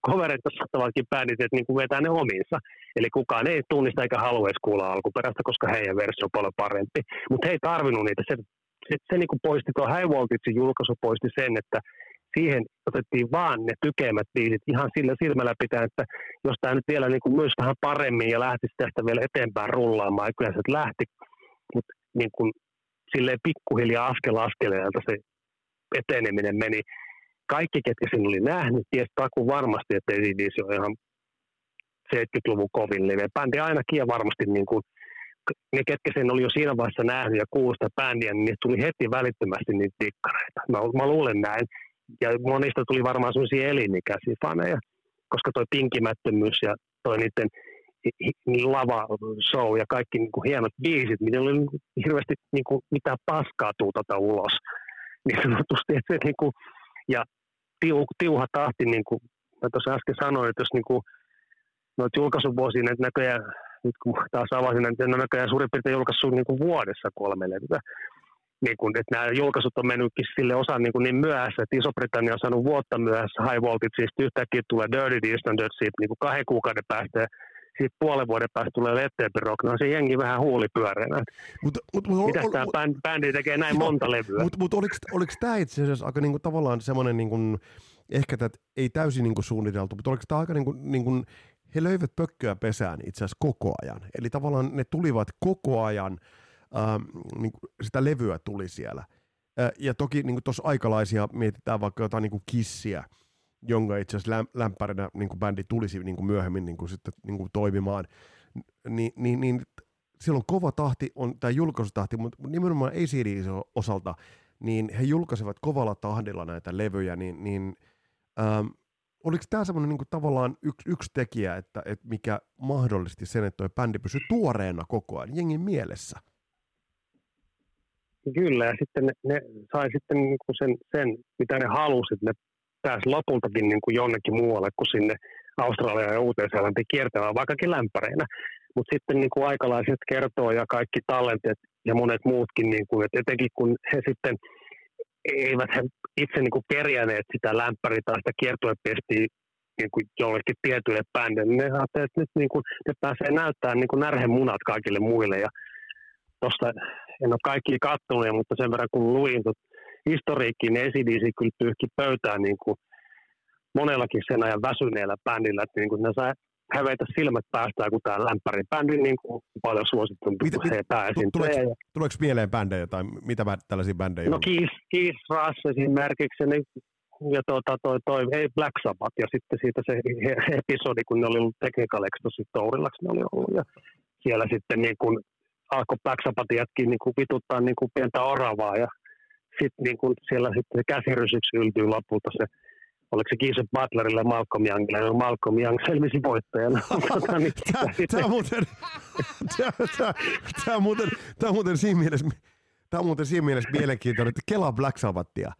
coverit, jossa saattavatkin bändit, että niin kuin vetää ne omiinsa. Eli kukaan ei tunnista eikä halua edes kuulla alkuperäistä, koska heidän versio on paljon parempi. Mutta he ei tarvinnut niitä. Se, se, se niin kuin poisti, tuo High Voltagen julkaisu poisti sen, että siihen otettiin vaan ne tykeimmät biisit ihan sillä silmällä pitää, että jos tämä nyt vielä niin kuin myös vähän paremmin ja lähtisi tästä vielä eteenpäin rullaamaan, ja kyllä se lähti. Mutta niin kuin silleen pikkuhiljaa askel askeleelta se eteneminen meni. Kaikki, ketkä sen oli nähnyt, tiesi takuun varmasti, että A C D C on ihan seitsemänkymmentäluvun kovin live. Bändi ainakin ja varmasti niin kuin ne ketkä sen oli jo siinä vaiheessa nähnyt ja kuullut sitä bändiä, niin niistä tuli heti välittömästi niitä dikkareita. Mä, mä luulen näin. Ja monista tuli varmaan sellaisia elinikäisiä faneja, koska toi tinkimättömyys ja toi niiden lava-show ja kaikki niinku hienot biisit, niin oli hirveästi niinku mitään paskaa tuutata ulos. Niin sanotusti, että se niinku, ja tiu, tiuha tahti, niin kuin mä tuossa äsken sanoin, että jos niinku noita julkaisuvuosia näitä näköjään, nyt kun taas avasin, näitä näköjään suurin piirtein julkaissut niinku vuodessa kolme levyä. Niin kun, että nämä julkaisut on mennytkin sille osaan niin, niin myöhässä, että Iso-Britannia on saanut vuotta myöhässä High Voltage, siis yhtäkkiä tulee Dirty Deeds Done Dirt Cheap niin kahden kuukauden päästä, ja sitten puolen vuoden päästä tulee Let There Be Rock, no se jengi vähän huulipyöreänä. Mitäs tämä bänd, bändi tekee näin joo, monta levyä? Mutta mut, oliko tämä itse asiassa aika niinku tavallaan semmoinen, niinku, ehkä tätä ei täysin niinku suunniteltu, mutta oliko tämä aika niinku, niinku, he löivät pökköä pesään itse asiassa koko ajan, eli tavallaan ne tulivat koko ajan, Ähm, niin sitä levyä tuli siellä. Äh, ja toki niin tuossa aikalaisia mietitään vaikka jotain niin Kissiä, jonka itse asiassa lämp- lämpärinä niin bändi tulisi niin myöhemmin niin sitten, niin toimimaan. Ni, niin, niin, siellä on kova tahti, on tämä julkaisutahti, mutta nimenomaan A C D C-osalta, niin he julkaisevat kovalla tahdilla näitä levyjä, niin, niin ähm, oliko tämä semmoinen niin tavallaan yksi, yksi tekijä, että, että mikä mahdollisesti sen, että tuo bändi pysyy tuoreena koko ajan jengin mielessä? Kyllä, ja sitten ne, ne sai sitten niinku sen, sen, mitä ne halusivat, ne pääsi lopultakin niinku jonnekin muualle kuin sinne Australiaan ja Uuteen-Seelantiin kiertämään, vaikkakin lämpäreinä. Mutta sitten niinku aikalaiset kertoo ja kaikki tallenteet ja monet muutkin, niinku, että etenkin kun he sitten eivät he itse niinku kerjäneet sitä lämpäriä tai sitä kiertuepestiä niinku jollekin tietylle bändille, niin ne ajattelevat, että nyt niinku, ne pääsee näyttämään niinku närhemunat kaikille muille. Ja tosta en ole kaikkia kattoneja, mutta sen verran kun luin historiikkiin, niin A C D C kyllä pyyhki pöytään niin kuin monellakin sen ajan väsyneellä bändillä, että niin kuin ne saa häveitä silmät päästään, kun tämä lämpäri bändi niin kuin paljon suosittunut. Tuleeko, tuleeko mieleen bändejä tai mitä tällaisia bändejä on? No Kiss, Kiss Rush esimerkiksi ja tuota, toi, toi, ei Black Sabbath ja sitten siitä se episodi, kun ne oli ollut Technical Ecstasy Tourillaksi ne oli ollut ja siellä sitten niin kuin alkoi Black Sabbathin jätkiä niinku vituttaa niinku pientä oravaa ja sitten niinku siellä sitten käsirysyksi yltyy lopulta se, oliko se Keith Butlerille ja Malcolm Youngille, no Malcolm Young selvisi voittajana. Tämä on muuten, muuten siinä mielessä, mielessä mielenkiintoinen, että kelaa Black Sabbathia.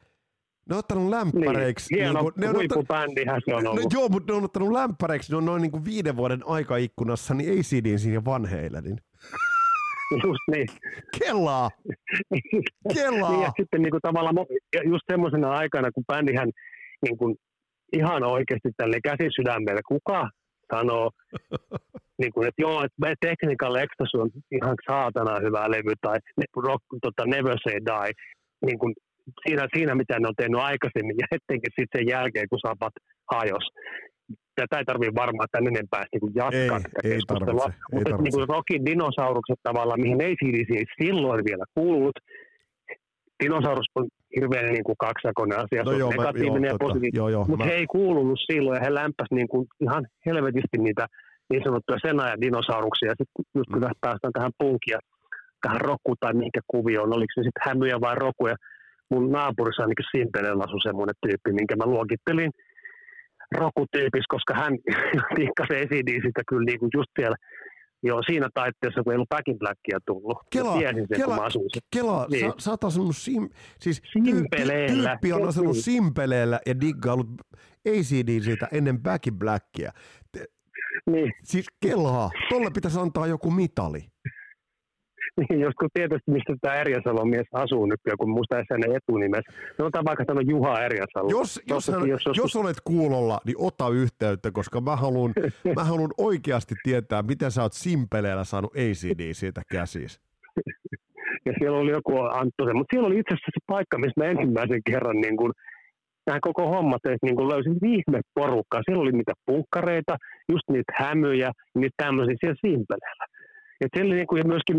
Ne on ottanut lämpäreiksi. Niin, hieno niin huipubändihän se on ollut. No, joo, mutta ne on ottanut lämpäreiksi, ne on noin niin viiden vuoden aikaikkunassa, niin A C D C siinä vanheilla, niin... Just niin. Kelaa! Kelaa! Niin, ja sitten niin kuin, tavallaan just semmoisena aikana, kun bändihän niin kuin, ihan oikeasti tälle käsi sydämellä kuka sanoo, niin kuin, että joo, että Technical Ecstasy on ihan saatana hyvä levy, tai rock, tota, Never Say Die, niin kuin, siinä, siinä mitä ne on tehnyt aikaisemmin, ja etenkin sitten sen jälkeen, kun Sabbath hajos. Tätä ei tarvitse varmaan tämän enempää niin jatkaa tätä keskustelua, mutta niin rockin dinosaurukset tavallaan, mihin ei siis silloin vielä kuulunut. Dinosaurus on hirveän niin kaksijakoinen asia, no se joo, on negatiivinen mä, joo, ja positiivinen, mutta mä... he ei kuulunut silloin ja he lämpäsi niin kuin ihan helvetisti niitä niin sanottuja sen ajan dinosauruksia. Sitten just kun mm. päästään tähän punkia, tähän rocku tai mihinkä kuvioon, oliko se sitten hämyjä vai rokuja. Mun naapurissa ainakin Simpeleen asui semmoinen tyyppi, minkä mä luokittelin rokutyypis, koska hän tiikkasi esiin sitä kyllä niin kuin just siellä, joo, siinä taitteessa, kun ei ollut Back in Blackia tullut. Kela, tiesin sen, Kela, Kela niin. sä, sä oot asunut, sim, siis Simpeleellä. Tyyppi on asunut Simpeleellä ja diggaillut A C D C:tä ennen Back in Blackia. Niin. Siis Kelaa, tolle pitäisi antaa joku mitali. Niin, jos kun tietysti, mistä tämä Erjasalon mies asuu nykyään, kun muista hänen etunimessä. No otan vaikka sanoa Juha Erjasalo. Jos, jos, hän, jos, jos, jos olet kuulolla, niin ota yhteyttä, koska mä haluun, mä haluun oikeasti tietää, miten sä oot Simpeleellä saanut A C D C:tä käsiis. Ja siellä oli joku Anttosen, mutta siellä oli itse asiassa se paikka, missä mä ensimmäisen kerran niin kun, tähän koko homma teistä niin löysin viime porukkaa. Siellä oli niitä punkkareita, just niitä hämyjä, niitä tämmöisiä siellä Simpeleellä. Ja siellä niinku, ja myöskin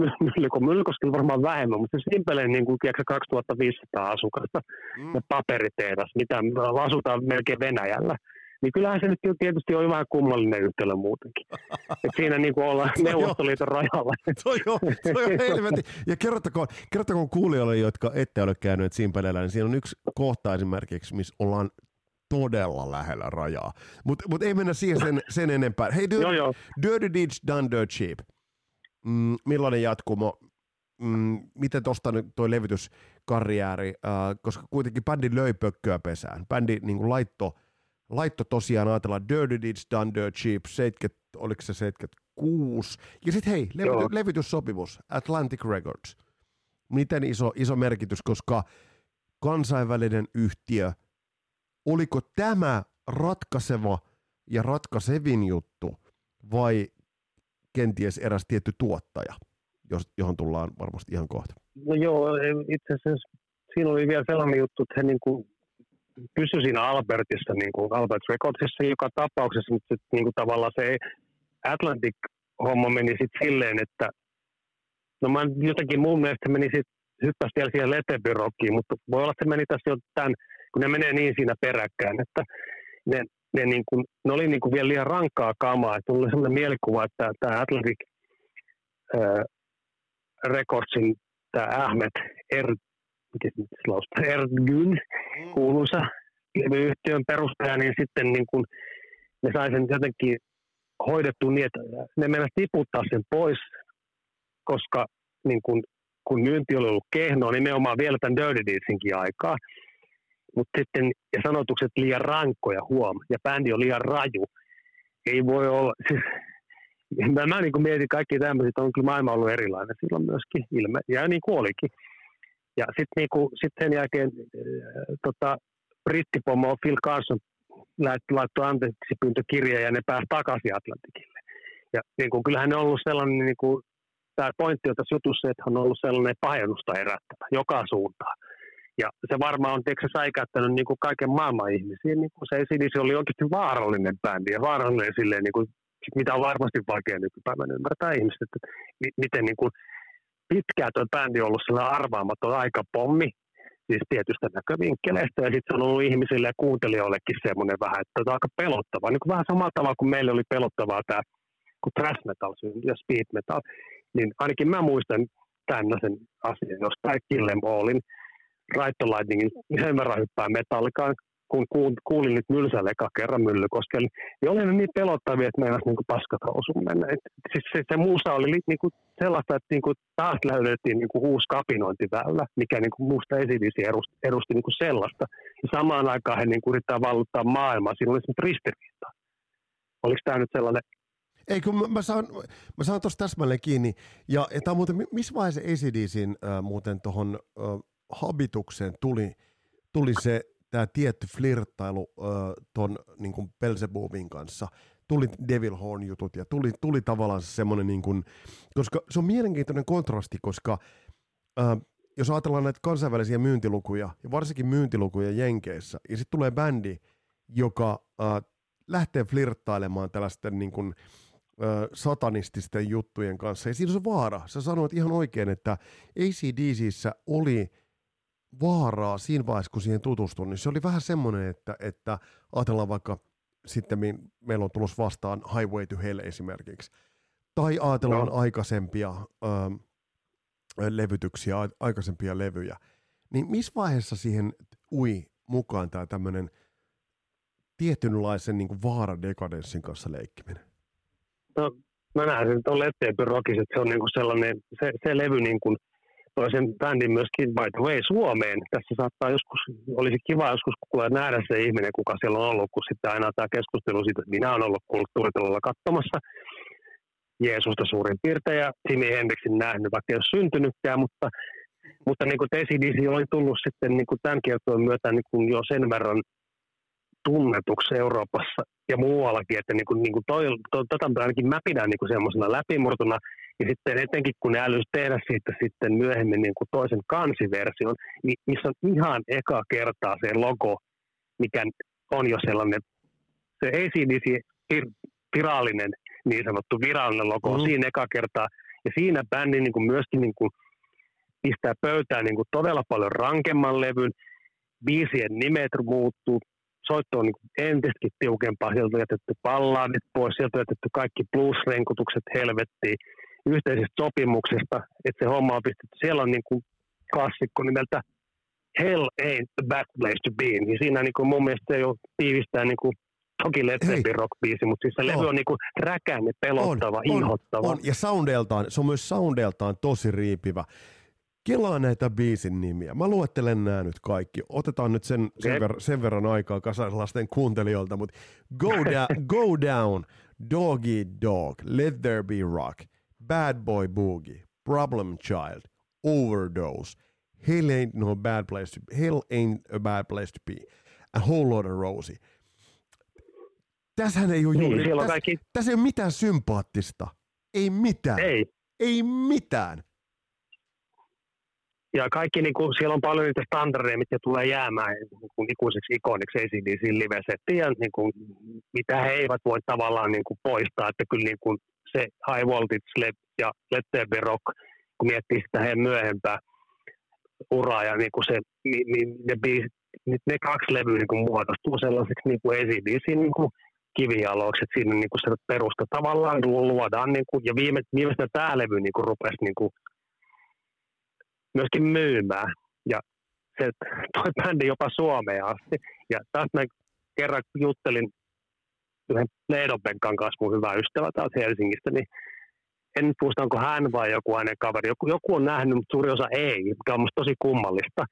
Myllykoskella varmaan vähemmän, mutta se Simpeleen niinku, kaksituhattaviisisataa asukasta mm. ja paperitehdas, mitä asutaan melkein Venäjällä. Niin kyllähän se nyt tietysti on vähän kummallinen yhtälö muutenkin. Et siinä niin kuin ollaan Neuvostoliiton rajalla. Toi on, toi on helvetin. Ja kerrottakoon, kerrottakoon kuulijoille, jotka ette ole käyneet Simpeleellä, niin siinä on yksi kohta esimerkiksi, missä ollaan todella lähellä rajaa. Mutta mut ei mennä siihen sen, sen enempää. Hei, Dirty Deeds Done Dirt Cheap. Mm, millainen jatkumo? Mm, miten tuosta nyt toi levityskarriääri, äh, koska kuitenkin bändi löi pökköä pesään. Bändi niin laitto, laitto tosiaan ajatellaan Dirty Deeds Done Dirt Cheap, seitsemänkymmentä, oliko se seitsemänkymmentäkuusi. Ja sitten hei, levity, levityssopimus, Atlantic Records. Miten iso, iso merkitys, koska kansainvälinen yhtiö, oliko tämä ratkaiseva ja ratkaisevin juttu vai kenties eräs tietty tuottaja, johon tullaan varmasti ihan kohta? No joo, itse asiassa siinä oli vielä sellainen juttu, että he niin kuin pysyi siinä Albertissa, niin kuin Albert Recordsissa joka tapauksessa, mutta niin kuin tavallaan se Atlantic-homma meni sitten silleen, että no mä jotenkin mun mielestä meni sitten, hyppäsi vielä siihen Let There Be Rockiin, mutta voi olla, että se meni tässä jo tämän, kun ne menee niin siinä peräkkäin, että ne, ne, niin kuin, ne oli niin kuin vielä liian rankkaa kamaa, että tuli sellainen mielikuva, että tämä Atlantic ää, Recordsin tämä Ahmet er, Ergün kuuluisa yhtiön perustaja, niin sitten niin kun ne sai sen jotenkin hoidettua niin, että ne mennä tiputtaa sen pois, koska niin kun, kun myynti oli ollut kehnoa, nimenomaan vielä tämän Dirty Deedsinkin aikaa, mutta sitten ja sanotukset liian rankkoja huom, ja bändi on liian raju, ei voi olla, siis Mä, mä niin kuin mietin kaikki tämmöiset, on kyllä maailma ollut erilainen silloin myöskin ilme, ja niin kuin olikin. Ja sitten niin sit sen jälkeen äh, tota, brittipomo Phil Carson laittoi anteeksi pyyntökirjeen ja ne pääsi takaisin Atlantikille. Ja niin kuin, kyllähän ne on ollut sellainen, niin kuin, tämä pointti on tässä jutussa, että on ollut sellainen pahennusta herättävä joka suuntaan. Ja se varmaan on teikö säikäyttänyt niin kuin kaiken maailman ihmisiä, niin kuin se A C D C oli oikeasti vaarallinen bändi ja vaarallinen silleen niin kuin mitä on varmasti vaikea nykypäivänä ymmärtää ihmiset, että miten niin kuin pitkään tuo bändi on ollut sellainen arvaamaton aikapommi, siis tietystä näkövinkkeleistä, ja sitten se on ollut ihmisille ja kuuntelijoillekin semmoinen vähän, että on aika pelottavaa, niin kuin vähän samalla tavalla kuin meille oli pelottavaa tämä, kun thrash metal ja speed metal, niin ainakin mä muistan tämmöisen asian, jos tai Kill 'em Allin, Right to Lightningin, sen verran hyppää Metallicaan, kun kuulin nyt Mylsällä eka kerran Myllykoskella, niin oli ne niin pelottavia, että meinasi niinku paskata osuun mennä. Et, siis se, se muussa oli niinku sellaista, että niinku taas löydettiin niinku uusi kapinointiväylä, mikä niinku muusta esiviisi edusti, edusti niinku sellaista. Ja samaan aikaan he niinku yrittää valluttaa maailmaa, siinä oli semmoinen ristiriita. Oliko tämä nyt sellainen? Ei, kun mä, mä saan, mä saan tuossa täsmälleen kiinni. Ja tämä muuten, missä vaiheessa A C D C:n äh, muuten tuohon äh, habitukseen tuli, tuli se, tämä tietty flirttailu tuon niin Belzebubin kanssa, tuli Devil Horn-jutut ja tuli, tuli tavallaan semmoinen, niin kuin, koska se on mielenkiintoinen kontrasti, koska äh, jos ajatellaan näitä kansainvälisiä myyntilukuja, ja varsinkin myyntilukuja Jenkeissä, ja sitten tulee bändi, joka äh, lähtee flirttailemaan tällaisten niin kuin, äh, satanististen juttujen kanssa, ja siinä on se vaara. Sä sanoit ihan oikein, että A C D C:ssä oli vaaraa siinä vaiheessa, kun siihen tutustuin, niin se oli vähän semmoinen, että, että ajatellaan vaikka sitten meillä on tulossa vastaan Highway to Hell esimerkiksi, tai ajatellaan no. aikaisempia ö, levytyksiä, aikaisempia levyjä, niin missä vaiheessa siihen ui mukaan tämä tämmöinen tietynlaisen niin kuin vaaradekadenssin kanssa leikkiminen? No mä näen sen tuon Let There Be Rockissa, että se on niin kuin sellainen, se, se levy niin kuin toi sen bändin myöskin by the way Suomeen. Tässä saattaa joskus, olisi kiva joskus kuulla nähdä se ihminen, kuka siellä on ollut, kun sitten aina tämä keskustelu siitä, että minä olen ollut kulttuuritelolla katsomassa Jeesusta suurin piirtein ja Jimi Hendrixin nähnyt, vaikka ei ole syntynytkään, mutta, mutta niin kuin A C D C oli tullut sitten niin kuin tämän kiertojen myötä niin kuin jo sen verran tunnetuksi Euroopassa ja muuallakin, että niin kuin, niin kuin toi, to, tota ainakin mä pidän niin kuin semmoisena läpimurtona. Ja sitten etenkin, kun ne älyisi tehdä siitä sitten myöhemmin niin kuin toisen kansiversion, niin missä on ihan eka kertaa se logo, mikä on jo sellainen, se A C D C virallinen, niin sanottu virallinen logo on mm. siinä eka kertaa. Ja siinä bändi niin kuin myöskin niin kuin pistää pöytään niin kuin todella paljon rankemman levyn, biisien nimet muuttuu, soitto on niin entistäkin tiukempaa. Sieltä on jätetty balladit pois, sieltä on jätetty kaikki blues-renkutukset helvettiin yhteisistä sopimuksista, että se homma on pistetty. Siellä on niin kuin klassikko nimeltä Hell Ain't the Bad Place to Be. Niin siinä niin kuin mun mielestä se jo tiivistää niin kuin toki Let There Be Rock-biisi, mutta siis se on. Levy on niinku räkäinen, pelottava, on, on, inhottava. On, ja soundeltaan, se on myös soundeltaan tosi riipivä. Kelaa näitä biisin nimiä. Mä luettelen nämä nyt kaikki. Otetaan nyt sen, sen, okay. ver, sen verran aikaa kasarilasten kuuntelijoilta, mutta go, da- go Down, Doggy Dog, Let There Be Rock, Bad Boy Boogie, Problem Child, Overdose, Hell Ain't, no bad place to, Hell ain't a Bad Place to Be, A Whole Lotta Rosie. Tässähän ei ole juuri. Niin, tässä, kaikki... tässä ei ole mitään sympaattista. Ei mitään. Ei. Ei mitään. Ja kaikki, niin kuin, siellä on paljon niitä standardeja, mitkä tulee jäämään niin kuin ikuiseksi ikoniksi A C D C live-settiä, niin kuin, mitä he eivät voi tavallaan niin kuin poistaa. Että kyllä niin kuin se High Voltage ja Let There Be Rock, kun miettii sitä heidän myöhempää uraa ja niin kuin se, ne, ne, ne kaksi levyä niin kuin muodostuu sellaiseksi niin kuin A C D C niin kuin kivijaloiksi, että siinä niinku se perusta tavallaan luodaan niinku, ja viime, viimeisenä tämä levy niinku rupesi niinku myöskin myymään. Ja se toi bändi jopa Suomeen asti. Ja taas mä kerran juttelin yhden Leidonpenkan kanssa, mun hyvä ystävä taas Helsingistä, niin en nyt muista, onko hän vai joku hänen kaveri. Joku, joku on nähnyt, mutta suuri osa ei, mikä on musta tosi kummallista.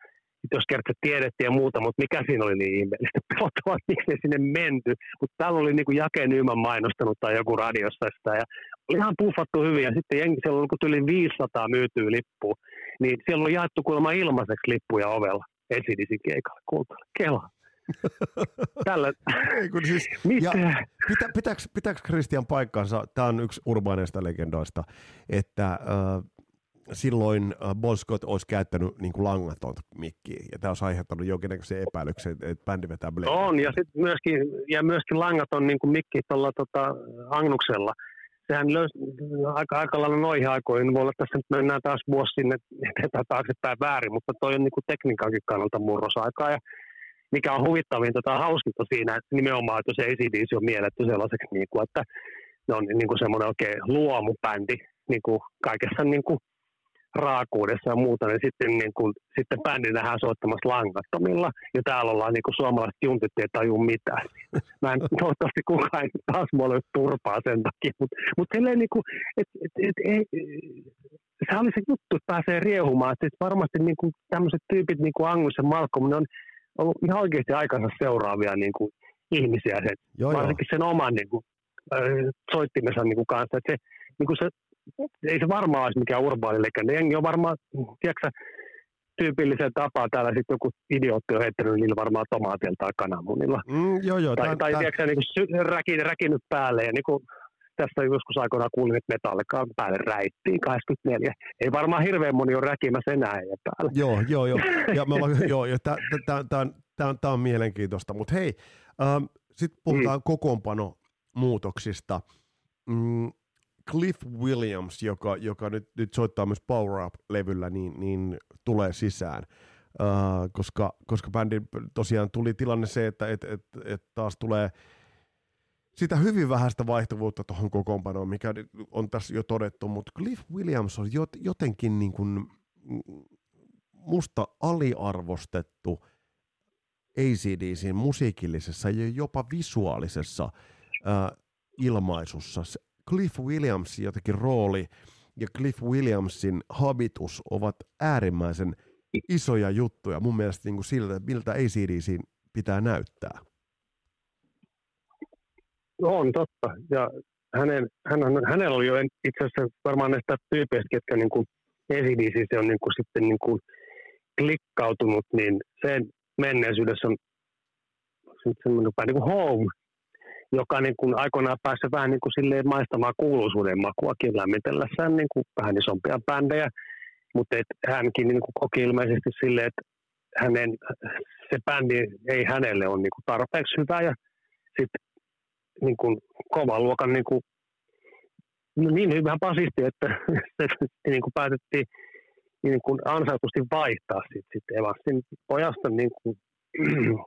Jos kertoo, että tiedettiin ja muuta, mutta mikä siinä oli niin ihmeellistä pelottavaa, miksi ne sinne menty. Mutta täällä oli niinku Jake Nyman mainostanut tai joku radiossa sitä ja oli ihan puffattu hyvin. Ja sitten jengi, siellä oli yli viisisataa myytyä lippua, niin siellä oli jaettu kuulemma ilmaiseksi lippuja ovella A C D C keikalle. Kuultaalle, kelaa. Tällä... siis, pitä, pitäks, pitäks Kristian paikkansa, tämä on yksi urbaaneista legendoista, että... Uh... silloin Bon Scott olisi käyttänyt niin kuin langatonta mikkiä, ja tämä olisi aiheuttanut jonkinnäköisen epäilyksen, että bändi vetää bleikkiä. On, ja sitten myöskin, ja myöskin langaton niin kuin mikki tuolla tota, Anguksella. Sehän löysi aika, aika lailla noihin aikoihin. Voi olla, että tässä nyt mennään taas vuosi sinne taaksepäin väärin, mutta toi on niin kuin tekniikankin kannalta murrosaikaa. Ja mikä on huvittavinta tai hauskinta siinä, että nimenomaan, että se A C D C on mielletty sellaiseksi, niin kuin, että ne on niin kuin semmoinen oikein luomubändi niin kuin kaikessa niin kuin raakuudessa ja muuta, niin sitten, niin kun, sitten bändi nähdään soittamassa langattomilla, ja täällä ollaan niin kuin suomalaiset juntit, ei taju mitään. Mä en toivottavasti kukaan ei taas mulle turpaa sen takia, mutta mut silleen niin kuin, että et, et, et, sehän oli se juttu, että pääsee riehumaan, että et varmasti niin kuin tämmöiset tyypit niin kuin Angus ja Malcolm, ne on ollut ihan oikeasti aikansa seuraavia niin kuin ihmisiä, sen, joo, varsinkin sen oman niin kuin, soittimensa niin kuin kanssa, että se, niin kuin se ei se varmaan olisi mikään urbaani legenda. Jengi on varmaan, tiedätkö tyypilliseen tapaan täällä sitten joku idiootti on heittänyt niillä varmaan tomaatilla tai kananmunilla. Mm, joo, joo. Tai, tämän, tai tämän... tiedätkö niin sy- räkin, räkinyt päälle ja niin kuin tässä joskus aikoinaan kuulin, että Metallicaan päälle räittiin kahdeskymmenesneljäs. Ei varmaan hirveän moni ole räkimässä enää heidän päälle. Joo, joo, joo. Ja me ollaan, joo, joo. Tämä on mielenkiintoista. Mutta hei, ähm, sitten puhutaan mm. kokoonpanomuutoksista. Mm. Cliff Williams, joka, joka nyt, nyt soittaa myös Power Up-levyllä, niin, niin tulee sisään, uh, koska, koska bändin tosiaan tuli tilanne se, että et, et, et taas tulee sitä hyvin vähäistä vaihtuvuutta tuohon kokoonpanoon, mikä on tässä jo todettu, mutta Cliff Williams on jotenkin niin kuin musta aliarvostettu A C D C:n musiikillisessa ja jopa visuaalisessa uh, ilmaisussa. Cliff Williamsin jotenkin rooli ja Cliff Williamsin habitus ovat äärimmäisen isoja juttuja mun mielestä niin kuin siltä, miltä A C D C pitää näyttää. On totta. Ja hänen, hänen, hänellä oli jo itse asiassa varmaan näistä tyypeistä, ketkä niin kuin A C D C se on niin kuin sitten niin kuin klikkautunut, niin sen menneisyydessä on semmoinen niin kuin Home, joka niin kuin aikoinaan pääsi vähän niin kuin silleen maistamaan kuuluisuuden makuakin lämmitellessään niin kuin vähän isompia bändejä, mutta et hänkin niin kuin koki ilmeisesti silleen, että hänen, se bändi ei hänelle ole niin kuin tarpeeksi hyvä ja sitten niin kuin kovan luokan niin kuin niin hyvä basisti, että niin kuin päätettiin niin kuin ansaitusti vaihtaa sitten sit Evansin pojasta niin kuin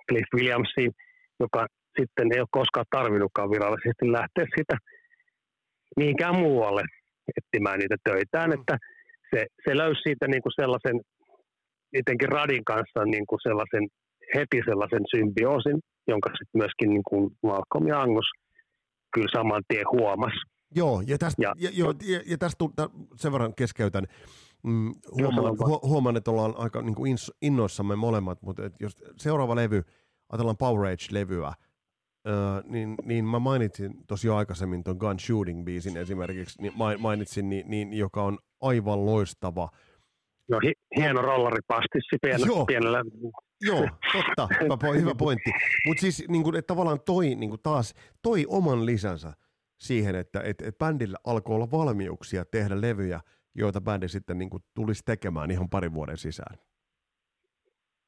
Cliff Williamsiin. joka sitten ei ole koskaan tarvinnutkaan virallisesti lähteä sitä mihinkään muualle etsimään niitä töitään, että se, se löysi siitä niin kuin sellaisen, jotenkin Radin kanssa niin kuin sellaisen, heti sellaisen symbioosin, jonka sitten myöskin niin kuin Malcolm ja Angus kyllä saman tien huomasi. Joo, ja tästä, ja, ja, jo, ja, ja tästä sen verran keskeytän. Mm, huomaan, huomaan, että ollaan aika niin kuin innoissamme molemmat, mutta jos seuraava levy, ajatellaan Powerage-levyä, Öö, niin, niin mä mainitsin tosiaan aikaisemmin ton Gun Shooting-biisin esimerkiksi, niin mainitsin, niin, niin, joka on aivan loistava. No hi, hieno rollaripastissi pienellä. Joo, pienellä. Joo, totta, hyvä pointti. Mutta siis niin kun, tavallaan toi niin kun taas toi oman lisänsä siihen, että et, et bändillä alkoi olla valmiuksia tehdä levyjä, joita bändi sitten niin kun tulisi tekemään ihan parin vuoden sisään.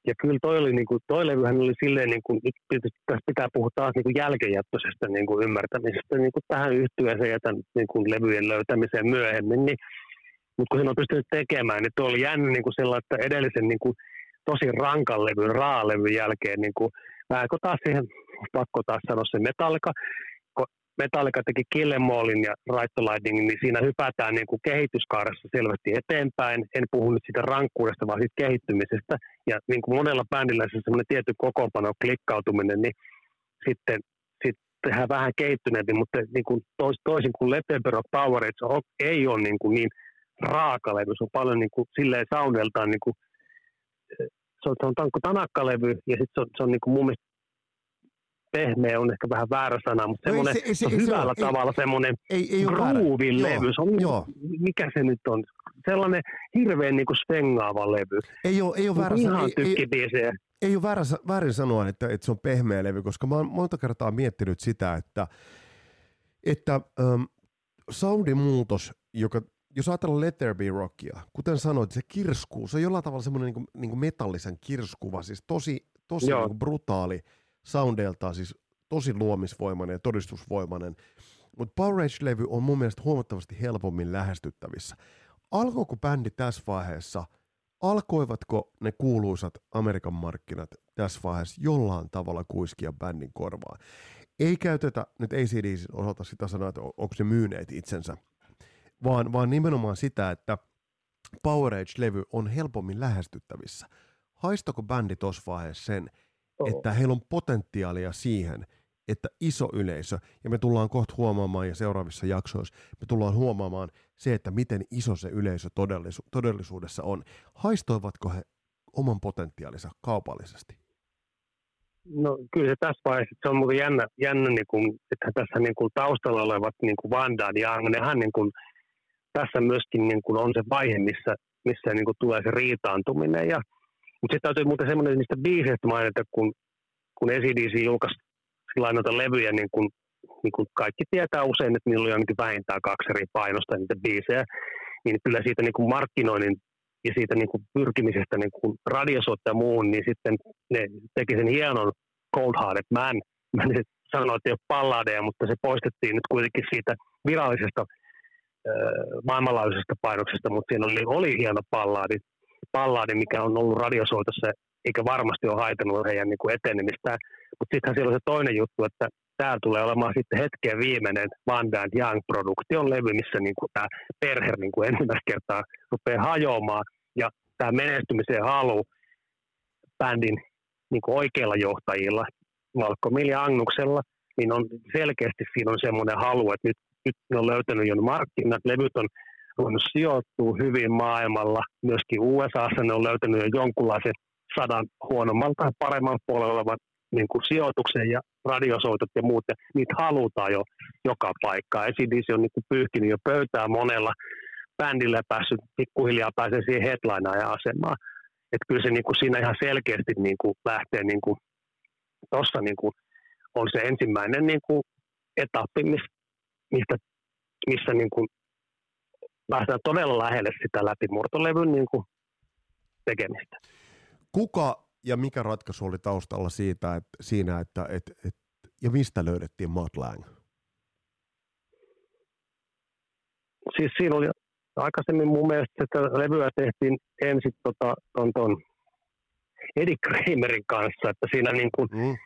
Ja kyllä toi, oli, niin kuin, toi levyhän oli silleen, niin kuin, tässä pitää puhua taas niin kuin jälkijättöisestä niin kuin ymmärtämisestä niin kuin tähän yhtyeeseen ja tämän niin kuin levyjen löytämiseen myöhemmin. Niin, mutta kun sen on pystynyt tekemään, niin tuo oli jännä niin kuin sellainen, että edellisen niin kuin, tosi rankan levyn, raa-levyn jälkeen, niin kuin, vähän kun taas siihen, pakko taas sanoa se Metallica, kun Metallica teki Kill 'Em Allin ja Ride to Lightningin, niin siinä hypätään niin kuin kehityskaaressa selvästi eteenpäin. En puhu nyt siitä rankkuudesta, vaan siitä kehittymisestä. Ja niin kuin monella bändillä se semmoinen tietty kokoonpano klikkautuminen, niin sitten sit tehdään vähän kehittyneempi, mutta niin kuin tois, toisin kuin Let There Be Rock Powerage ei ole niin, kuin niin raakalevy. Se on paljon niin kuin silleen soundeltaan, niin kuin, se on, on tanakkalevy ja sitten se on, se on niin kuin mun mielestä pehmeä on ehkä vähän väärä sana, mutta no se, ei, se, se on hyvällä se, tavalla ei, semmoinen groovin levy. Se on, joo. Mikä se nyt on? Sellainen hirveän niin kuin svengaava levy. Ei ole, ei ole väärä ihan san- tykkibiisejä. Ei, ei, ei ole väärä, väärin sanoa, että, että se on pehmeä levy, koska mä oon monta kertaa miettinyt sitä, että, että ähm, soundimuutos, joka, jos ajatellaan Let There Be Rockia, kuten sanoit, se kirskuu, se on jollain tavalla semmoinen niin kuin, niin kuin metallisen kirskuva, siis tosi, tosi niin kuin brutaali soundeiltaan, siis tosi luomisvoimainen ja todistusvoimainen, mutta Powerage-levy on mun mielestä huomattavasti helpommin lähestyttävissä. Alkoiko bändi tässä vaiheessa, alkoivatko ne kuuluisat Amerikan markkinat tässä vaiheessa jollain tavalla kuiskia bändin korvaan? Ei käytetä nyt A C D C:n osalta sitä sanaa, että onko ne myyneet itsensä, vaan, vaan nimenomaan sitä, että Powerage-levy on helpommin lähestyttävissä. Haistako bändi tuossa vaiheessa sen, että heillä on potentiaalia siihen, että iso yleisö, ja me tullaan kohta huomaamaan ja seuraavissa jaksoissa, me tullaan huomaamaan se, että miten iso se yleisö todellisu- todellisuudessa on. Haistoivatko he oman potentiaalinsa kaupallisesti? No kyllä se tässä vaiheessa, se on muuten jännä, jännä niin kuin, että tässä niin kuin taustalla olevat niin kuin Vanda ja Young, nehän niin kuin, tässä myöskin niin kuin on se vaihe, missä, missä niin kuin tulee se riitaantuminen ja mutta sitten täytyy muuten semmoinen niistä biiseistä mainita, kun, kun A C D C julkaisi noita levyjä, niin kun, niin kun kaikki tietää usein, että niillä oli ainakin vähintään kaksi eri painosta niitä biisejä, niin kyllä siitä niin kun markkinoinnin ja siitä niin kun pyrkimisestä niin kun radiosuotta ja muuhun, niin sitten ne teki sen hienon Cold Hearted Man. Mä sanoin, että ei ole balladeja, mutta se poistettiin nyt kuitenkin siitä virallisesta maailmanlaajuisesta painoksesta, mutta siinä oli, oli hieno balladi. Palladi, mikä on ollut radiosoitossa, eikä varmasti ole haitannut heidän niin kuin etenemistään. Mutta sittenhän siellä on se toinen juttu, että täällä tulee olemaan sitten hetken viimeinen Van Dant Young-produktion levy, missä niin kuin tämä perhe niin kuin ensimmäistä kertaa rupeaa hajoamaan. Ja tämä menestymiseen halu bändin niin kuin oikeilla johtajilla, Malcolmilla ja Anguksella, niin on selkeästi siinä on semmoinen halu, että nyt, nyt ne on löytänyt jo markkinat, levyt on kun sijoittuu hyvin maailmalla, myöskin U S A:ssa ne on löytänyt jo jonkunlaisen sadan huonomman tai paremman puolella olevan niin kuin sijoituksen ja radiosoitot ja muut, ja niitä halutaan jo joka paikkaan. A C D C on niin kuin pyyhkinyt jo pöytää monella bändillä ja päässyt pikkuhiljaa pääsee siihen headlinaajan asemaan. Että kyllä se niin kuin siinä ihan selkeästi niin kuin lähtee, niin kuin, tuossa niin kuin on se ensimmäinen niin kuin etappi, mistä, missä niin kuin päästään todella lähelle sitä läpimurtolevyn niin kuin tekemistä. Kuka ja mikä ratkaisu oli taustalla siitä, että, siinä, että et, et, ja mistä löydettiin Mutt Lange? Siis siinä oli aikaisemmin mun mielestä, että levyä tehtiin ensin tota, ton, ton Eddie Kramerin kanssa, että siinä niin kuin, mm.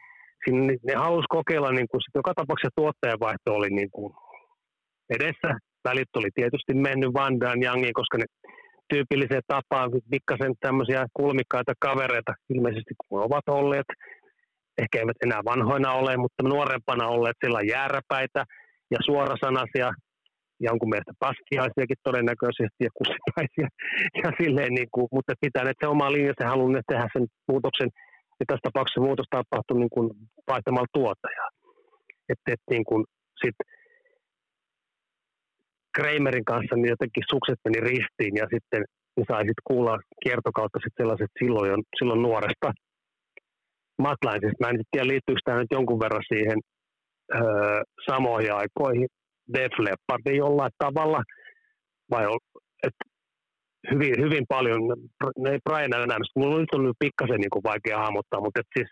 sinne, ne halusi kokeilla, niin kuin joka tapauksessa tuottajavaihto oli niin kuin edessä. Välit oli tietysti mennyt Vandaan Youngiin, koska ne tyypilliseen tapaan pikkasen tämmöisiä kulmikkaita kavereita ilmeisesti kun ovat olleet. Ehkä eivät enää vanhoina ole, mutta nuorempana olleet sillä jääräpäitä ja suorasanaisia, jonkun mielestä paskiaisiakin todennäköisesti ja kussipäisiä. Ja silleen niin kuin, mutta pitäneet se omaa linjansa ja halunneet tehdä sen muutoksen. Ja tässä tapauksessa muutos tapahtui niin kuin vaihtamalla tuottajaa. Että et niin kuin sitten Kramerin kanssa niin jotenkin sukset meni ristiin ja sitten niin sai sit kuulla kiertokautta sit sellaiset silloin, jo, silloin nuoresta Mutt Langesista. Mä en tiedä, liittyykö tämä nyt jonkun verran siihen öö, samoihin aikoihin Def Leppardiin jollain tavalla, vai että hyvin, hyvin paljon, ne ei Brian enää, mulla nyt on nyt pikkasen niin vaikea hahmottaa, mutta et siis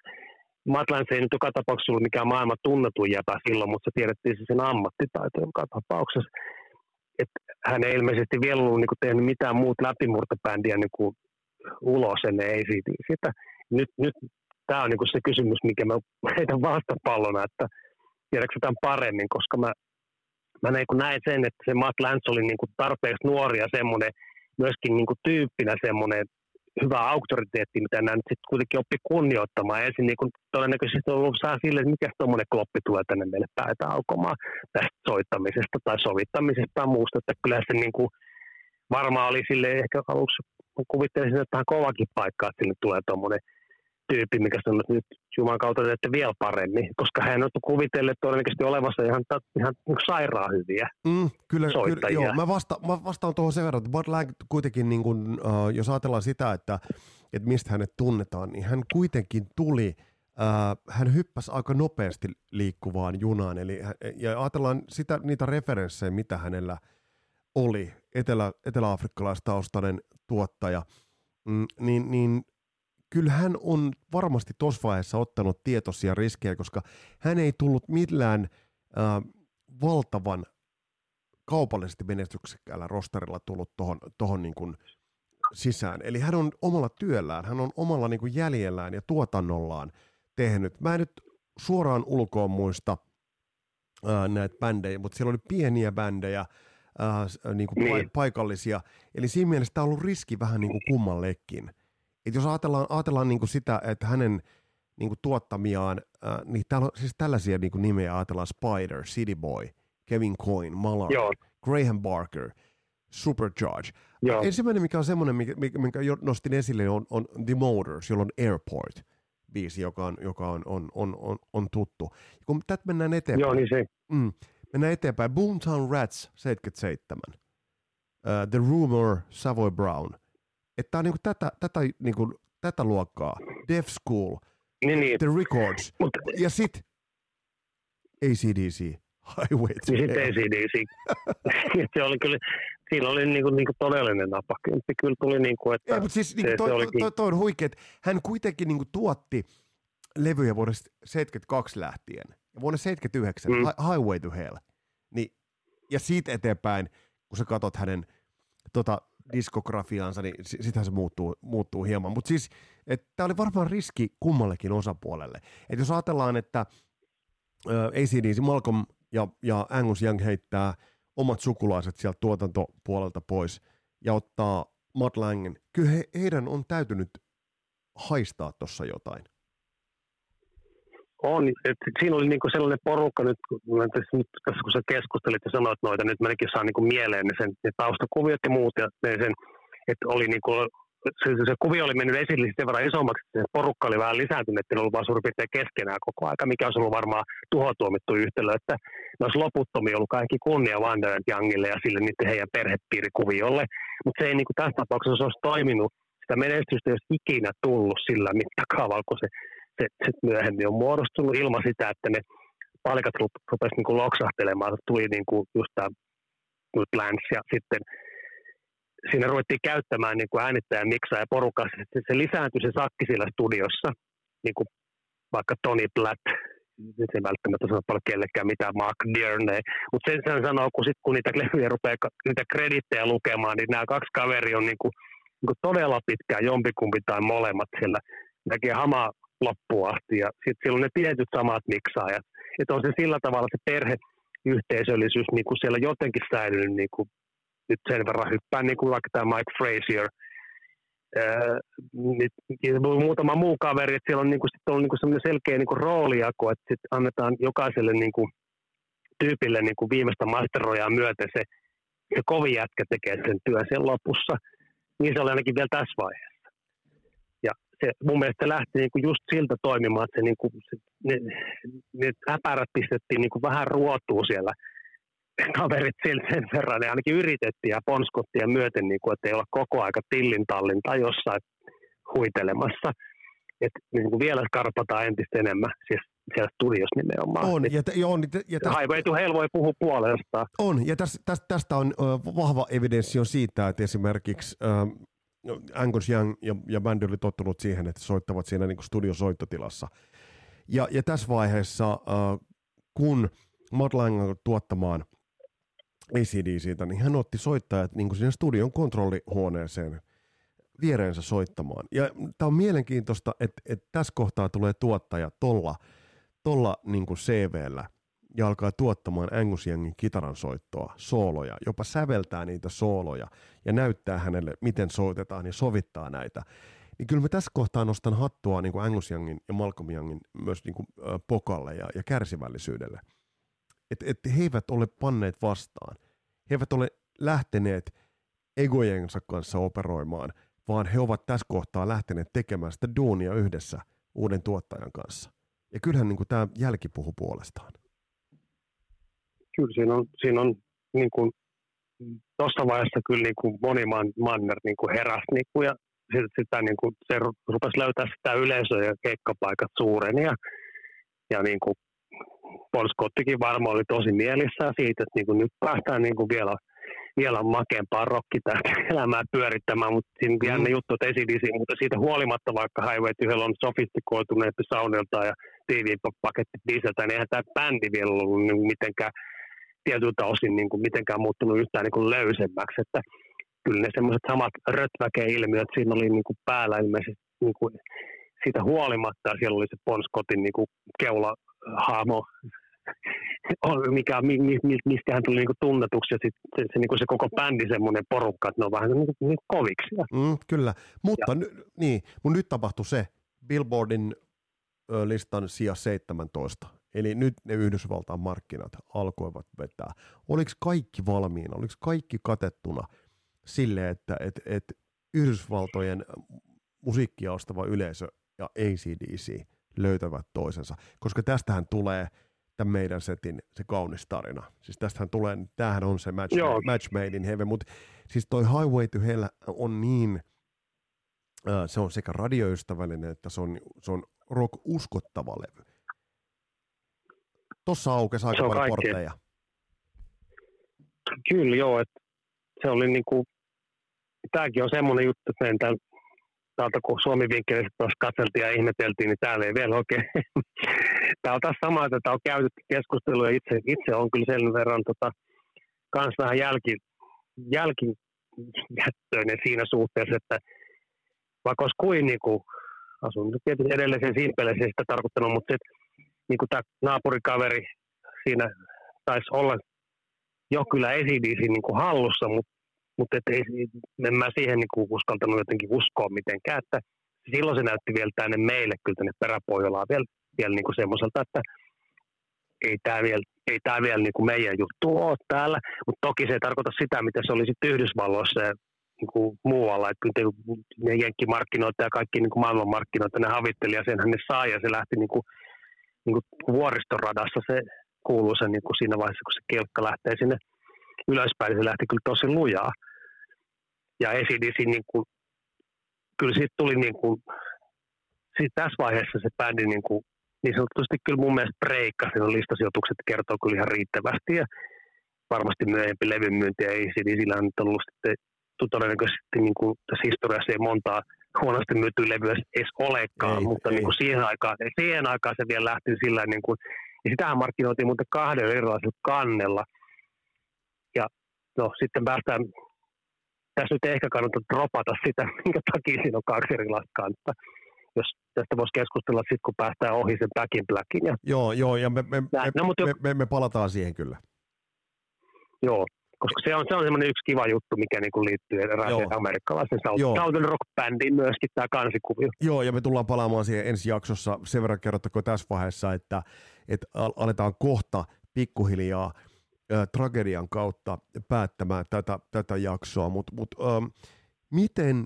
Mutt Lange ei nyt joka tapauksessa ollut mikään maailman tunnetun jäpä silloin, mutta se tiedettiin se sen ammattitaito joka tapauksessa. Että hän ei ilmeisesti vielä ollut niin kuin tehnyt mitään muut läpimurtobändiä niin kuin ulos ennen A C D C:tä. Nyt, nyt tämä on niin kuin se kysymys, mikä mä heitän vastapallona, että tiedätkö tämän paremmin, koska mä, mä näin, kun näin sen, että se Mutt Lange oli niin kuin tarpeeksi nuori ja semmoinen, myöskin niin kuin tyyppinä semmoinen hyvä auktoriteetti, mitä nämä nyt sitten kuitenkin oppi kunnioittamaan. Ensin niin kuin todennäköisesti on ollut saa sille, että mikä tuommoinen kloppi tulee tänne meille päätä aukomaan tästä soittamisesta tai sovittamisesta tai muusta. Että kyllähän se niin kuin varmaan oli sille ehkä aluksi, kuvittelisin, että tähän kovakin paikkaa, että sinne tulee tuommoinen tyyppi, mikä sanoo, että nyt Jumalan kautta teette vielä paremmin, koska hän on kuvitellut todennäköisesti olevassa ihan, ihan sairaan hyviä mm, kyllä, soittajia. Kyllä, joo, mä, vasta, mä vastaan tuohon sen verran, että Mutt Lange kuitenkin, niin kun, äh, jos ajatellaan sitä, että, että mistä hänet tunnetaan, niin hän kuitenkin tuli, äh, hän hyppäsi aika nopeasti liikkuvaan junaan, eli, ja ajatellaan sitä, niitä referenssejä, mitä hänellä oli, etelä, eteläafrikkalaistaustainen tuottaja, mm, niin, niin kyllähän on varmasti tuossa vaiheessa ottanut tietoisia riskejä, koska hän ei tullut millään äh, valtavan kaupallisesti menestyksekkäällä rosterilla tullut tuohon tohon niin kuin sisään. Eli hän on omalla työllään, hän on omalla niin kuin jäljellään ja tuotannollaan tehnyt. Mä en nyt suoraan ulkoon muista äh, näitä bändejä, mutta siellä oli pieniä bändejä, äh, niin kuin pa- paikallisia. Eli siinä mielessä tämä on ollut riski vähän niin kuin kummallekin. Et jos ajatellaan, ajatellaan niinku sitä, että hänen niinku tuottamiaan, äh, niin täällä on siis tällaisia niinku nimejä, ajatellaan Spider, City Boy, Kevin Coyne, Malar, joo. Graham Barker, Supercharge. Joo. Ensimmäinen, mikä on semmoinen, mikä, mikä nostin esille, on, on The Motors, jolla on Airport-biisi, joka on, joka on, on, on, on, on tuttu. Ja kun tätä mennään eteenpäin. Joo, niin se. Mm, mennään eteenpäin. Boomtown Rats, seitsemänkymmentäseitsemän. Uh, The Rumour, Savoy Brown. Että tämä on niinku tätä, tätä, niinku, tätä luokkaa, Def School, niin, niin. The Records, mut, ja sitten A C D C, Highway to Hell. Sitten A C D C. Se oli kyllä, siinä oli niinku, niinku todellinen napakymppi, kyllä tuli niinku, että... Ei, mutta siis niinku, se, toi, se oli... toi, toi on huikea, että hän kuitenkin niinku tuotti levyjä vuodesta seitsemänkymmentäkaksi lähtien, ja vuonna seitsemänkymmentäyhdeksän, mm. Highway to Hell, niin, ja siitä eteenpäin, kun sä katot hänen tota... diskografiaansa, niin sitähän se muuttuu, muuttuu hieman. Mutta siis, että tämä oli varmaan riski kummallekin osapuolelle. Että jos ajatellaan, että A C D C, Malcolm ja, ja Angus Young heittää omat sukulaiset sieltä tuotantopuolelta pois ja ottaa Mutt Langen, kyllä he, heidän on täytynyt haistaa tuossa jotain. On, että siinä oli niinku sellainen porukka nyt, nyt tässä kun sä keskustelit ja sanoit noita, nyt minäkin saan niinku mieleen ne, sen, ne taustakuviot ja muut, ja sen, että oli niinku, se, se kuvio oli mennyt esille sen verran isommaksi, että se porukka oli vähän lisääntynyt, että ne oli vaan suurin piirtein keskenään koko aika, mikä olisi ollut varmaan tuhotuomittu yhtälö, että ne olisi loputtomia ollut kaikki kunnia Wonder Youngille ja sille niiden heidän perhepiirikuviolle, mutta se ei niinku tässä tapauksessa olisi toiminut, sitä menestystä ei olisi ikinä tullut sillä mittakaavalla, kun se Se, se myöhemmin on muodostunut ilman sitä, että ne palikat rupesivat niinku loksahtelemaan. Tuli niinku just tämä Mutt Lange ja sitten siinä ruvettiin käyttämään niinku äänittäjä, miksaa ja porukkaa. Se, se lisääntyi se sakki siellä studiossa, niinku vaikka Tony Platt, nyt ei välttämättä sano paljon kellekään mitään, Mark Dearney. Mutta sen, sen sanoo, kun, sit, kun niitä levyjä rupeaa niitä kredittejä lukemaan, niin nämä kaksi kaveria on niinku, niinku todella pitkään jompikumpi tai molemmat siellä. Näkee hamaa. loppuun asti. Ja sitten siellä on ne tietyt samat miksaajat. Että on se sillä tavalla se perheyhteisöllisyys niin kuin siellä jotenkin säilynyt. Niin kuin, nyt sen verran hyppään, niin kuin vaikka tämä Mike Frazier. Öö, niin, muutama muu kaveri, että siellä on, niin kuin, sit on niin kuin sellainen selkeä niin roolijako, että sit annetaan jokaiselle niin kuin, tyypille niin kuin viimeistä masterojaa myöten se, se kovin jätkä tekee sen työn sen lopussa. Niin se oli ainakin vielä tässä vaiheessa. Ja se, mun mielestä se lähti niin kuin just siltä toimimaan, että se, niin kuin, se, ne, ne äpärät pistettiin niin kuin vähän ruotua siellä. Kaverit sen verran, ne ainakin yritettiin ja Bon Scottia myöten, niin kuin, että ei olla koko aika tillin tallin tai jossain huitelemassa. Että niin vielä skarpataan entistä enemmän, siis siellä studiossa nimenomaan. On, ja t- on, ja t- Highway to Hell voi puhua puolestaan. On, ja tästä, tästä, tästä on uh, vahva evidenssi on siitä, että esimerkiksi uh, Angus Young ja, ja bändi oli tottunut siihen, että soittavat siinä niin kuin studiosoittotilassa. Ja, ja tässä vaiheessa, uh, kun Mutt Lange on tuottamaan A C D C:tä, niin hän otti soittajat niin kuin sinne studion kontrollihuoneeseen viereensä soittamaan. Ja tämä on mielenkiintoista, että, että tässä kohtaa tulee tuottaja tolla, tolla niin kuin C V:llä ja alkaa tuottamaan Angus Youngin kitaran soittoa, sooloja, jopa säveltää niitä sooloja ja näyttää hänelle, miten soitetaan ja sovittaa näitä. Niin kyllä mä tässä kohtaa nostan hattua niin kuin Angus Youngin ja Malcolm Youngin myös niin kuin, äh, pokalle ja, ja kärsivällisyydelle. Että et he eivät ole panneet vastaan. He eivät ole lähteneet egojensa kanssa operoimaan, vaan he ovat tässä kohtaa lähteneet tekemään sitä duunia yhdessä uuden tuottajan kanssa. Ja kyllähän niin kuin tämä jälki puhuu puolestaan. Kyllä siinä on, siinä on niin kuin, tuossa vaiheessa kyllä niin kuin moni man, manner niin kuin heräsi niin kuin, ja sitä, sitä, niin kuin, se rupesi löytää sitä yleisöä ja keikkapaikat suureni ja, ja niin kuin Bon Scottikin varmaan oli tosi mielissään siitä, että niinku nyt päästään niinku vielä, vielä makeampaan rockitähden elämää pyörittämään, mutta siinä mm. jäänne juttu, että A C D C, mutta siitä huolimatta, vaikka Highway to Hell on sofistikoituneempi soundiltaan ja T V-paketti dieseltä, niin eihän tämä bändi vielä ollut niinku mitenkään tietyltä osin niinku mitenkään muuttunut yhtään niinku löysemmäksi, että kyllä ne semmoiset samat rötväke-ilmiöt siinä oli niinku päällä ilmeisesti niinku siitä huolimatta, siellä oli se Bon Scottin niinku keula haamo, mikä, mistä hän tuli niinku tunnetuksi, ja sit se, se, niinku se koko bändi semmoinen porukka, että ne on vähän niinku, niinku koviksi. Mm, kyllä, mutta ny, niin, mun nyt tapahtui se Billboardin ö, listan sija seitsemäntoista, eli nyt ne Yhdysvaltain markkinat alkoivat vetää. Oliko kaikki valmiina, oliko kaikki katettuna sille, että et, et Yhdysvaltojen musiikkia ostava yleisö ja A C D C löytävät toisensa, koska tästähän tulee tämän meidän setin se kaunis tarina. Siis tästähän tulee, tämähän on se match, match made in heaven, mutta siis toi Highway to Hell on niin, se on sekä radioystävällinen, että se on, se on rock-uskottava levy. Tossa aukesi aika paljon portteja. Kyllä joo, että se oli niinku, tääkin on semmoinen juttu, että meidän täällä täältä kun Suomi-vinkkeliset tuossa katseltiin ja ihmeteltiin, niin täällä ei vielä oikein. Tää on taas sama, että tää on käytetty keskustelua ja itse, itse on kyllä sen verran tota, kans vähän jälki, jälkijättöinen siinä suhteessa, että vaikka olisi kuin niinku, asun nyt tietysti edelleen simpeleisiin sitä tarkoittanut, mutta sit niinku tää naapurikaveri siinä taisi olla jo kyllä esidiisiin niinku hallussa, mutta mutta en mä siihen niinku uskaltanut jotenkin uskoa mitenkään, että silloin se näytti vielä tänne meille, kyllä tänne Peräpohjolaan vielä, vielä niinku semmoiselta, että ei tämä vielä, ei tää vielä niinku meidän juttu ole täällä, mutta toki se ei tarkoita sitä, mitä se oli sitten Yhdysvalloissa ja niinku muualla, että kyllä ne jenkkimarkkinoita ja kaikki niinku maailmanmarkkinoita, ne havitteli ja senhän ne sai ja se lähti niinku, niinku vuoristoradassa, se kuuluu se niinku siinä vaiheessa, kun se kelkka lähtee sinne ylöspäin, se lähti kyllä tosi lujaa. Ja A C D C, niin kuin, kyllä siitä tuli niin kuin, siitä tässä vaiheessa se bändi niin kuin, niin sanotusti kyllä mun mielestä breikkasi, no listasijoitukset kertoo kyllä ihan riittävästi ja varmasti myöhempi levyn myynti ja A C D C:llä on nyt ollut sitten todennäköisesti niin kuin, tässä historiassa ei montaa huonosti myytyä levyä edes olekaan, ei, mutta ei. Niin kuin siihen aikaan, siihen aikaan se vielä lähti sillä niin kuin, ja sitähän markkinoitiin muuten kahdella erilaisella kannella. Ja no sitten päästään, tässä nyt ehkä kannattaa dropata sitä, minkä takia siinä on kaksi erilaista kantaa. jos tästä voisi keskustella sitten, kun päästään ohi sen Back in Blackin. Ja joo, joo, ja me, me, me, no, me, jo... me, me palataan siihen kyllä. Joo, koska se on, se on semmoinen yksi kiva juttu, mikä niin kuin liittyy erääseen amerikkalaisen southern rock-bändiin myöskin tämä kansikuvio. Joo, ja me tullaan palaamaan siihen ensi jaksossa. Sen verran kerrottakoon tässä vaiheessa, että, että aletaan kohta pikkuhiljaa äh, tragedian kautta päättämään tätä, tätä jaksoa, mutta mut, ähm, miten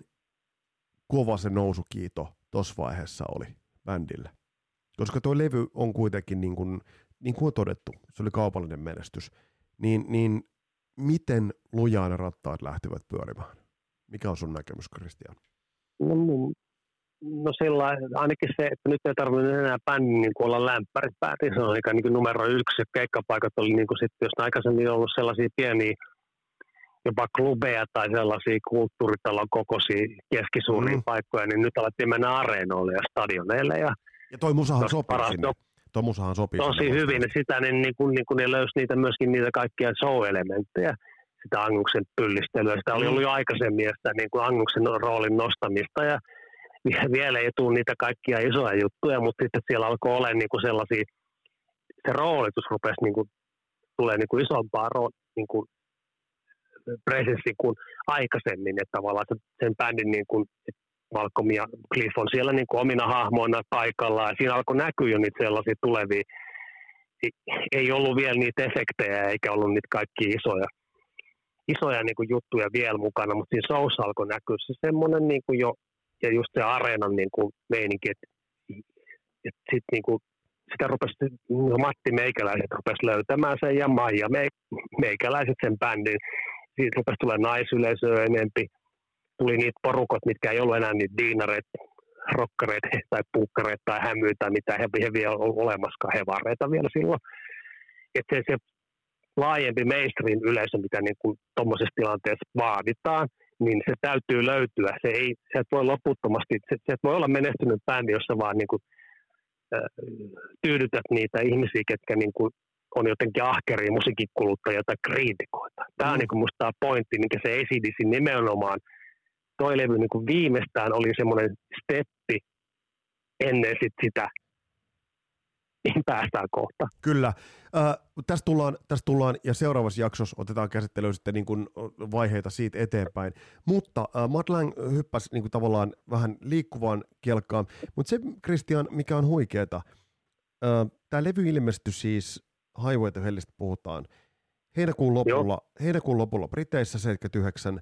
kova se nousukiito tuossa vaiheessa oli bändille? Koska tuo levy on kuitenkin, niin kuin, niin kuin on todettu, se oli kaupallinen menestys, niin, niin miten lujaa ne rattaat lähtivät pyörimään? Mikä on sun näkemys, Kristian? No, no sellainen, ainakin se, että nyt ei tarvinnut enää bändin niin kuin olla lämpärit päätin, se on niin kuin numero yksi, ja keikkapaikat oli niin kuin sitten, jos aikaisemmin ollut sellaisia pieniä jopa klubeja tai sellaisia kulttuuritalon kokoisia keskisuuria mm. paikkoja, niin nyt alettiin mennä areenoille ja stadioneille. Ja, ja toi musahan sopii sinne. Toi musahan sopii tosi sinne hyvin. Ja sitä niin, niin, kun, niin kun ne löysi niitä, myöskin niitä kaikkia show-elementtejä, sitä Anguksen pyllistelyä. Sitä mm. oli ollut jo aikaisemmin ja sitä niin kuin Anguksen roolin nostamista. Ja vielä ei tule niitä kaikkia isoja juttuja, mutta sitten siellä alkoi olla niin sellaisia, se roolitus rupesi niin kuin, tulee niin kuin isompaa roolitus. Niin presenssi kuin aikaisemmin, että tavallaan sen bändin niin kuin Malcolm ja Cliff on siellä niin kuin omina hahmoina paikallaan, ja siinä alkoi näkyä jo niitä sellaisia tulevia, ei ollut vielä niitä efektejä eikä ollut niitä kaikkia isoja, isoja niin kuin juttuja vielä mukana, mutta siinä showssa alkoi näkyä se semmoinen niin kuin jo, ja just se areenan niin kuin meininki, että, että sitten niin kuin sitä rupesi, Matti Meikäläiset rupesi löytämään sen ja Maija Meikäläiset sen bändin. Siitä rupesi tulemaan naisyleisöä enempi. Tuli niitä porukot, mitkä ei ollut enää niitä diinareita, rokkareita tai puukkareita tai hämyitä, mitä he vielä ollut olemassakaan, hevareita vielä silloin. Että se, se laajempi mainstream yleisö, mitä niin kuin tuommoisessa tilanteessa vaaditaan, niin se täytyy löytyä. Se ei, se voi loputtomasti, se, se voi olla menestynyt bändi, jossa vaan niin kuin tyydytät niitä ihmisiä, ketkä niin kuin on jotenkin ahkeria musiikkikuluttajia tai kriitikoita. Tämä on mm. niin kuin musta pointti, minkä se A C D C nimenomaan, toi levy niin kuin viimeistään oli semmoinen steppi ennen sit sitä, niin päästään kohta. Kyllä. Äh, tässä, tullaan, tässä tullaan, ja seuraavassa jaksossa otetaan käsittelyyn sitten niin kuin vaiheita siitä eteenpäin. Mutta äh, Mutt Lange hyppäsi niin kuin tavallaan vähän liikkuvaan kelkkaan. Mutta se, Kristian, mikä on huikeeta, äh, tämä levy ilmestyi siis Highway to Hellistä puhutaan. Heinäkuun lopulla, heinäkuun lopulla Briteissä seitsemänkymmentäyhdeksän,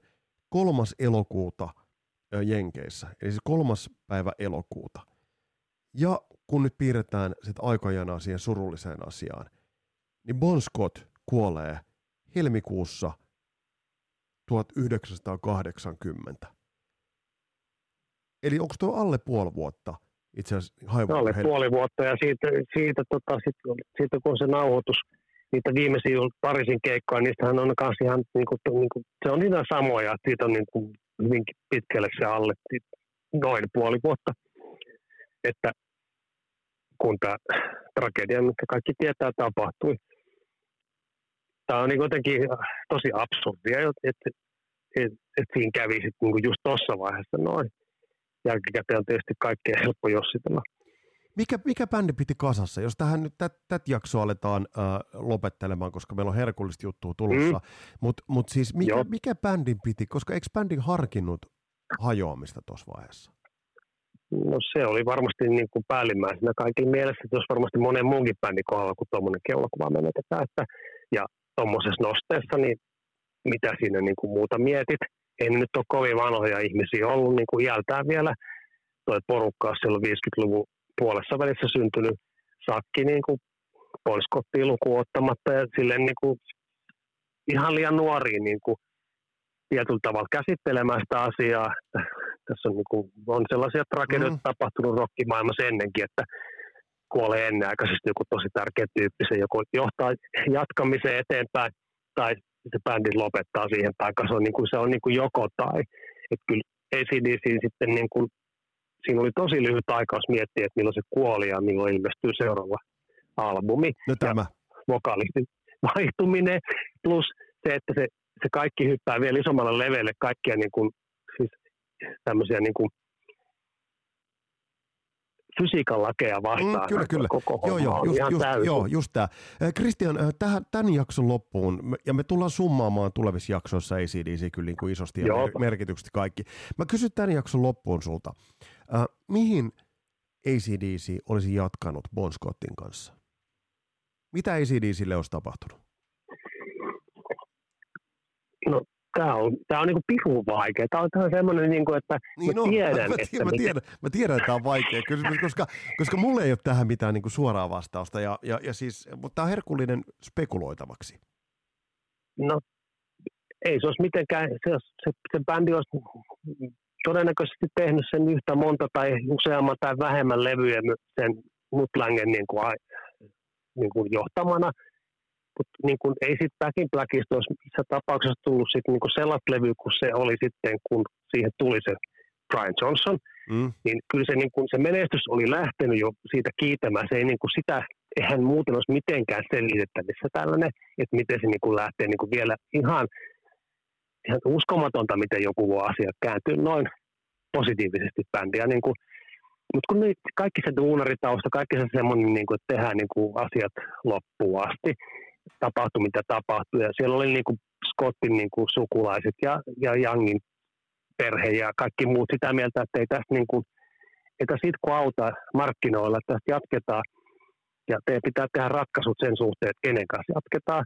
kolmas elokuuta Jenkeissä, eli siis kolmas päivä elokuuta. Ja kun nyt piirretään sit aikajana siihen surulliseen asiaan, niin Bon Scott kuolee helmikuussa tuhatyhdeksänsataakahdeksankymmentä. Eli onko tuo alle puoli vuotta? Itse asiassa alle puoli vuotta, ja siitä, siitä, tota, sit, siitä kun se nauhoitus, niitä viimeisiä Pariisin keikkoja, niistähän on myös ihan, niinku, niinku, se on niitä samoja, että siitä on niinku, hyvinkin pitkälle se alle noin puoli vuotta, että kun tämä tragedia, mikä kaikki tietää, tapahtui. Tämä on niinku jotenkin tosi absurdia, että et, et siinä kävi sit niinku just tuossa vaiheessa noin. Jälkikäteen on tietysti kaikkea helppo jossitella. Mikä, mikä bändi piti kasassa? Jos tähän nyt tätä jaksoa aletaan äh, lopettelemaan, koska meillä on herkullista juttua tulossa. Mm. Mutta mut siis mikä, mikä bändin piti? Koska eikö bändin harkinnut hajoamista tuossa vaiheessa? No se oli varmasti niin kuin päällimmäisenä kaikilla mielessä, että jos varmasti monen muunkin bändin kohdalla, kun tuommoinen keulakuva menetetään. Että, ja tuommoisessa nosteessa, niin mitä siinä niin kuin muuta mietit? Ei nyt ole kovin vanhoja ihmisiä ollut, niin kuin iältään vielä. Toi porukka on silloin viidenkymmenenluvun puolessa välissä syntynyt sakki niin kuin Bon Scottia lukuun ottamatta ja silleen niin kuin ihan liian nuoriin niin kuin tietyllä tavalla käsittelemään sitä asiaa. Tässä on, niin kuin, on sellaisia tragedioita mm. tapahtunut rockimaailmassa ennenkin, että kuolee ennenaikaisesti joku tosi tärkeä tyyppi, se joko johtaa jatkamiseen eteenpäin tai se bändi lopettaa siihen paikkaan, se on, niin kuin, se on niin kuin joko tai. Että kyllä A C D C sitten, niin kuin, siinä oli tosi lyhyt aikaus miettiä, että milloin se kuoli ja milloin ilmestyy seuraava albumi. No tämä. Vokaalistin vaihtuminen, plus se, että se, se kaikki hyppää vielä isommalle leveelle, kaikkia niin kuin, siis tämmöisiä niin kuin fysiikan lakeja vastaan. Mm, kyllä, kyllä. Koko joo, joo, just, just, joo, just tämä. Kristian, tämän jakson loppuun, ja me tullaan summaamaan tulevissa jaksoissa A C D C kyllä niin kuin isosti ja mer- merkityksesti kaikki. Mä kysyn tämän jakson loppuun sulta. Äh, mihin A C D C olisi jatkanut Bon Scottin kanssa? Mitä A C D C:lle olisi tapahtunut? No. Tämä on, tämä on niin kuin pirun vaikea. Tämä on, tämä on semmoinen, niin kuin, että niin mä, on, tiedän, mä, että mä, miten... tiedän, mä tiedän, että tämä on vaikea kysymys, koska, koska mulla ei ole tähän mitään niin kuin suoraa vastausta, ja, ja, ja siis, mutta tämä on herkullinen spekuloitavaksi. No, ei se olisi mitenkään, se, se, se bändi olisi todennäköisesti tehnyt sen yhtä monta tai useamman tai vähemmän levyä sen Mutt Langen niin kuin, niin kuin johtamana. Mutta niin ei sitten Back in Blackista olisi missä tapauksessa tullut sit niin sellaiset levy, kun se oli sitten, kun siihen tuli se Brian Johnson, mm. niin kyllä se, niin se menestys oli lähtenyt jo siitä kiitämään. Se ei niin sitä, eihän muuten olisi mitenkään selitettävissä tällainen, että miten se niin lähtee niin vielä ihan, ihan uskomatonta, miten joku asia kääntyy noin positiivisesti bändiä. Niin kuin, mutta kun nyt kaikki se duunaritausta, kaikki se semmoinen, niin että tehdään niin asiat loppuun asti, tapahtui mitä tapahtui, ja siellä oli niinku Scottin niinku sukulaiset ja, ja Youngin perhe ja kaikki muut sitä mieltä, että ei tästä niinku, että siitä kun auta markkinoilla, että tästä jatketaan, ja te pitää tehdä ratkaisut sen suhteen, että kenen kanssa jatketaan,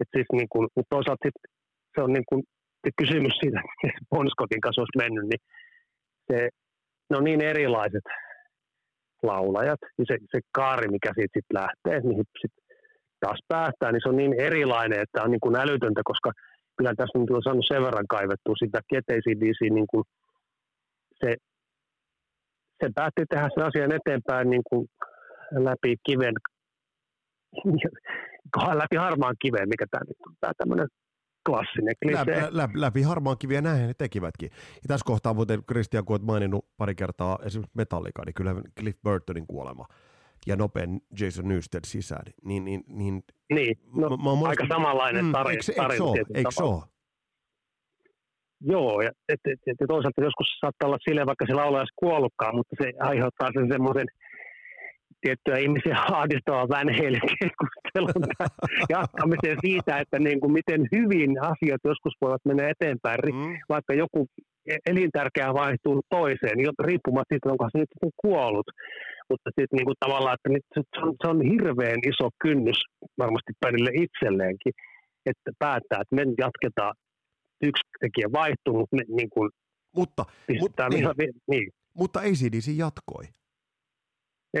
että siis niinku, mutta toisaalta sit, se on niinku se kysymys siitä, että Bon Scottin kanssa olisi mennyt, niin se, ne on niin erilaiset laulajat, ja se, se kaari, mikä siitä sitten lähtee, mihin sitten taas päästään, niin se on niin erilainen, että on niin kuin älytöntä, koska kyllä tässä nyt on saanut sen verran kaivettua sitä A C D C, niin kuin se, se päätti tehdä sen asian eteenpäin niin kuin läpi kiven, läpi harmaan kiveen, mikä tämä nyt on, tämä tämmöinen klassinen klisee. Lä, lä, läpi harmaan kiveen, näinhän ne tekivätkin. Ja tässä kohtaa muuten, Kristian, kun olet maininnut pari kertaa esimerkiksi Metallica, niin kyllä Cliff Burtonin kuolema ja nopean Jason Newsted sisään, niin... Niin, niin, niin no, mä, mä aika muistin, samanlainen tarina. Mm, eikö se ole? Joo, ja et, et, et toisaalta joskus saattaa olla silleen, vaikka se laulaja olisi kuollutkaan, mutta se aiheuttaa sen semmoisen tiettyä ihmisiä ahdistavan vänheilykeskustelun jatkamiseen siitä, että niin kuin miten hyvin asiat joskus voivat mennä eteenpäin, mm. vaikka joku elintärkeä vaihtuu toiseen, riippumatta siitä, onko se nyt kuollut. Mutta sitten niinku tavallaan, että se on, se on hirveän iso kynnys varmasti bändille itselleenkin, että päättää, että me jatketaan, yksi tekijä vaihtuu, mutta me niin kuin mutta, mutta, ihan, niin, niin. Mutta A C D C jatkoi.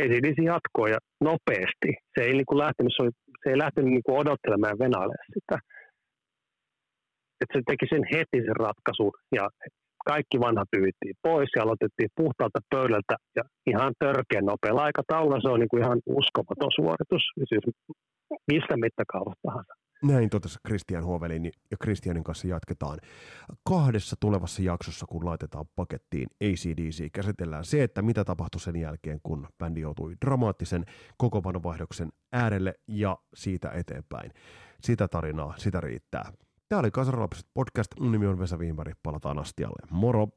A C D C jatkoi ja nopeasti. Se ei, niinku lähtenyt, se oli, se ei lähtenyt niinku odottelemaan venailemaan sitä. Että se teki sen heti sen ratkaisun ja kaikki vanha pyyttiin pois ja aloitettiin puhtaalta pöydältä ja ihan törkeän nopealla aikataululla. Se on niin kuin ihan uskomaton suoritus, siis mistä mittakaavasta tahansa. Näin totesi Kristian Huovelin ja Kristianin kanssa jatketaan kahdessa tulevassa jaksossa, kun laitetaan pakettiin A C D C. Käsitellään se, että mitä tapahtui sen jälkeen, kun bändi joutui dramaattisen kokoonpanovaihdoksen äärelle ja siitä eteenpäin. Sitä tarinaa, sitä riittää. Tää oli Kasarilapset podcast. Mun nimi on Vesa Viimäri. Palataan astialle. Moro!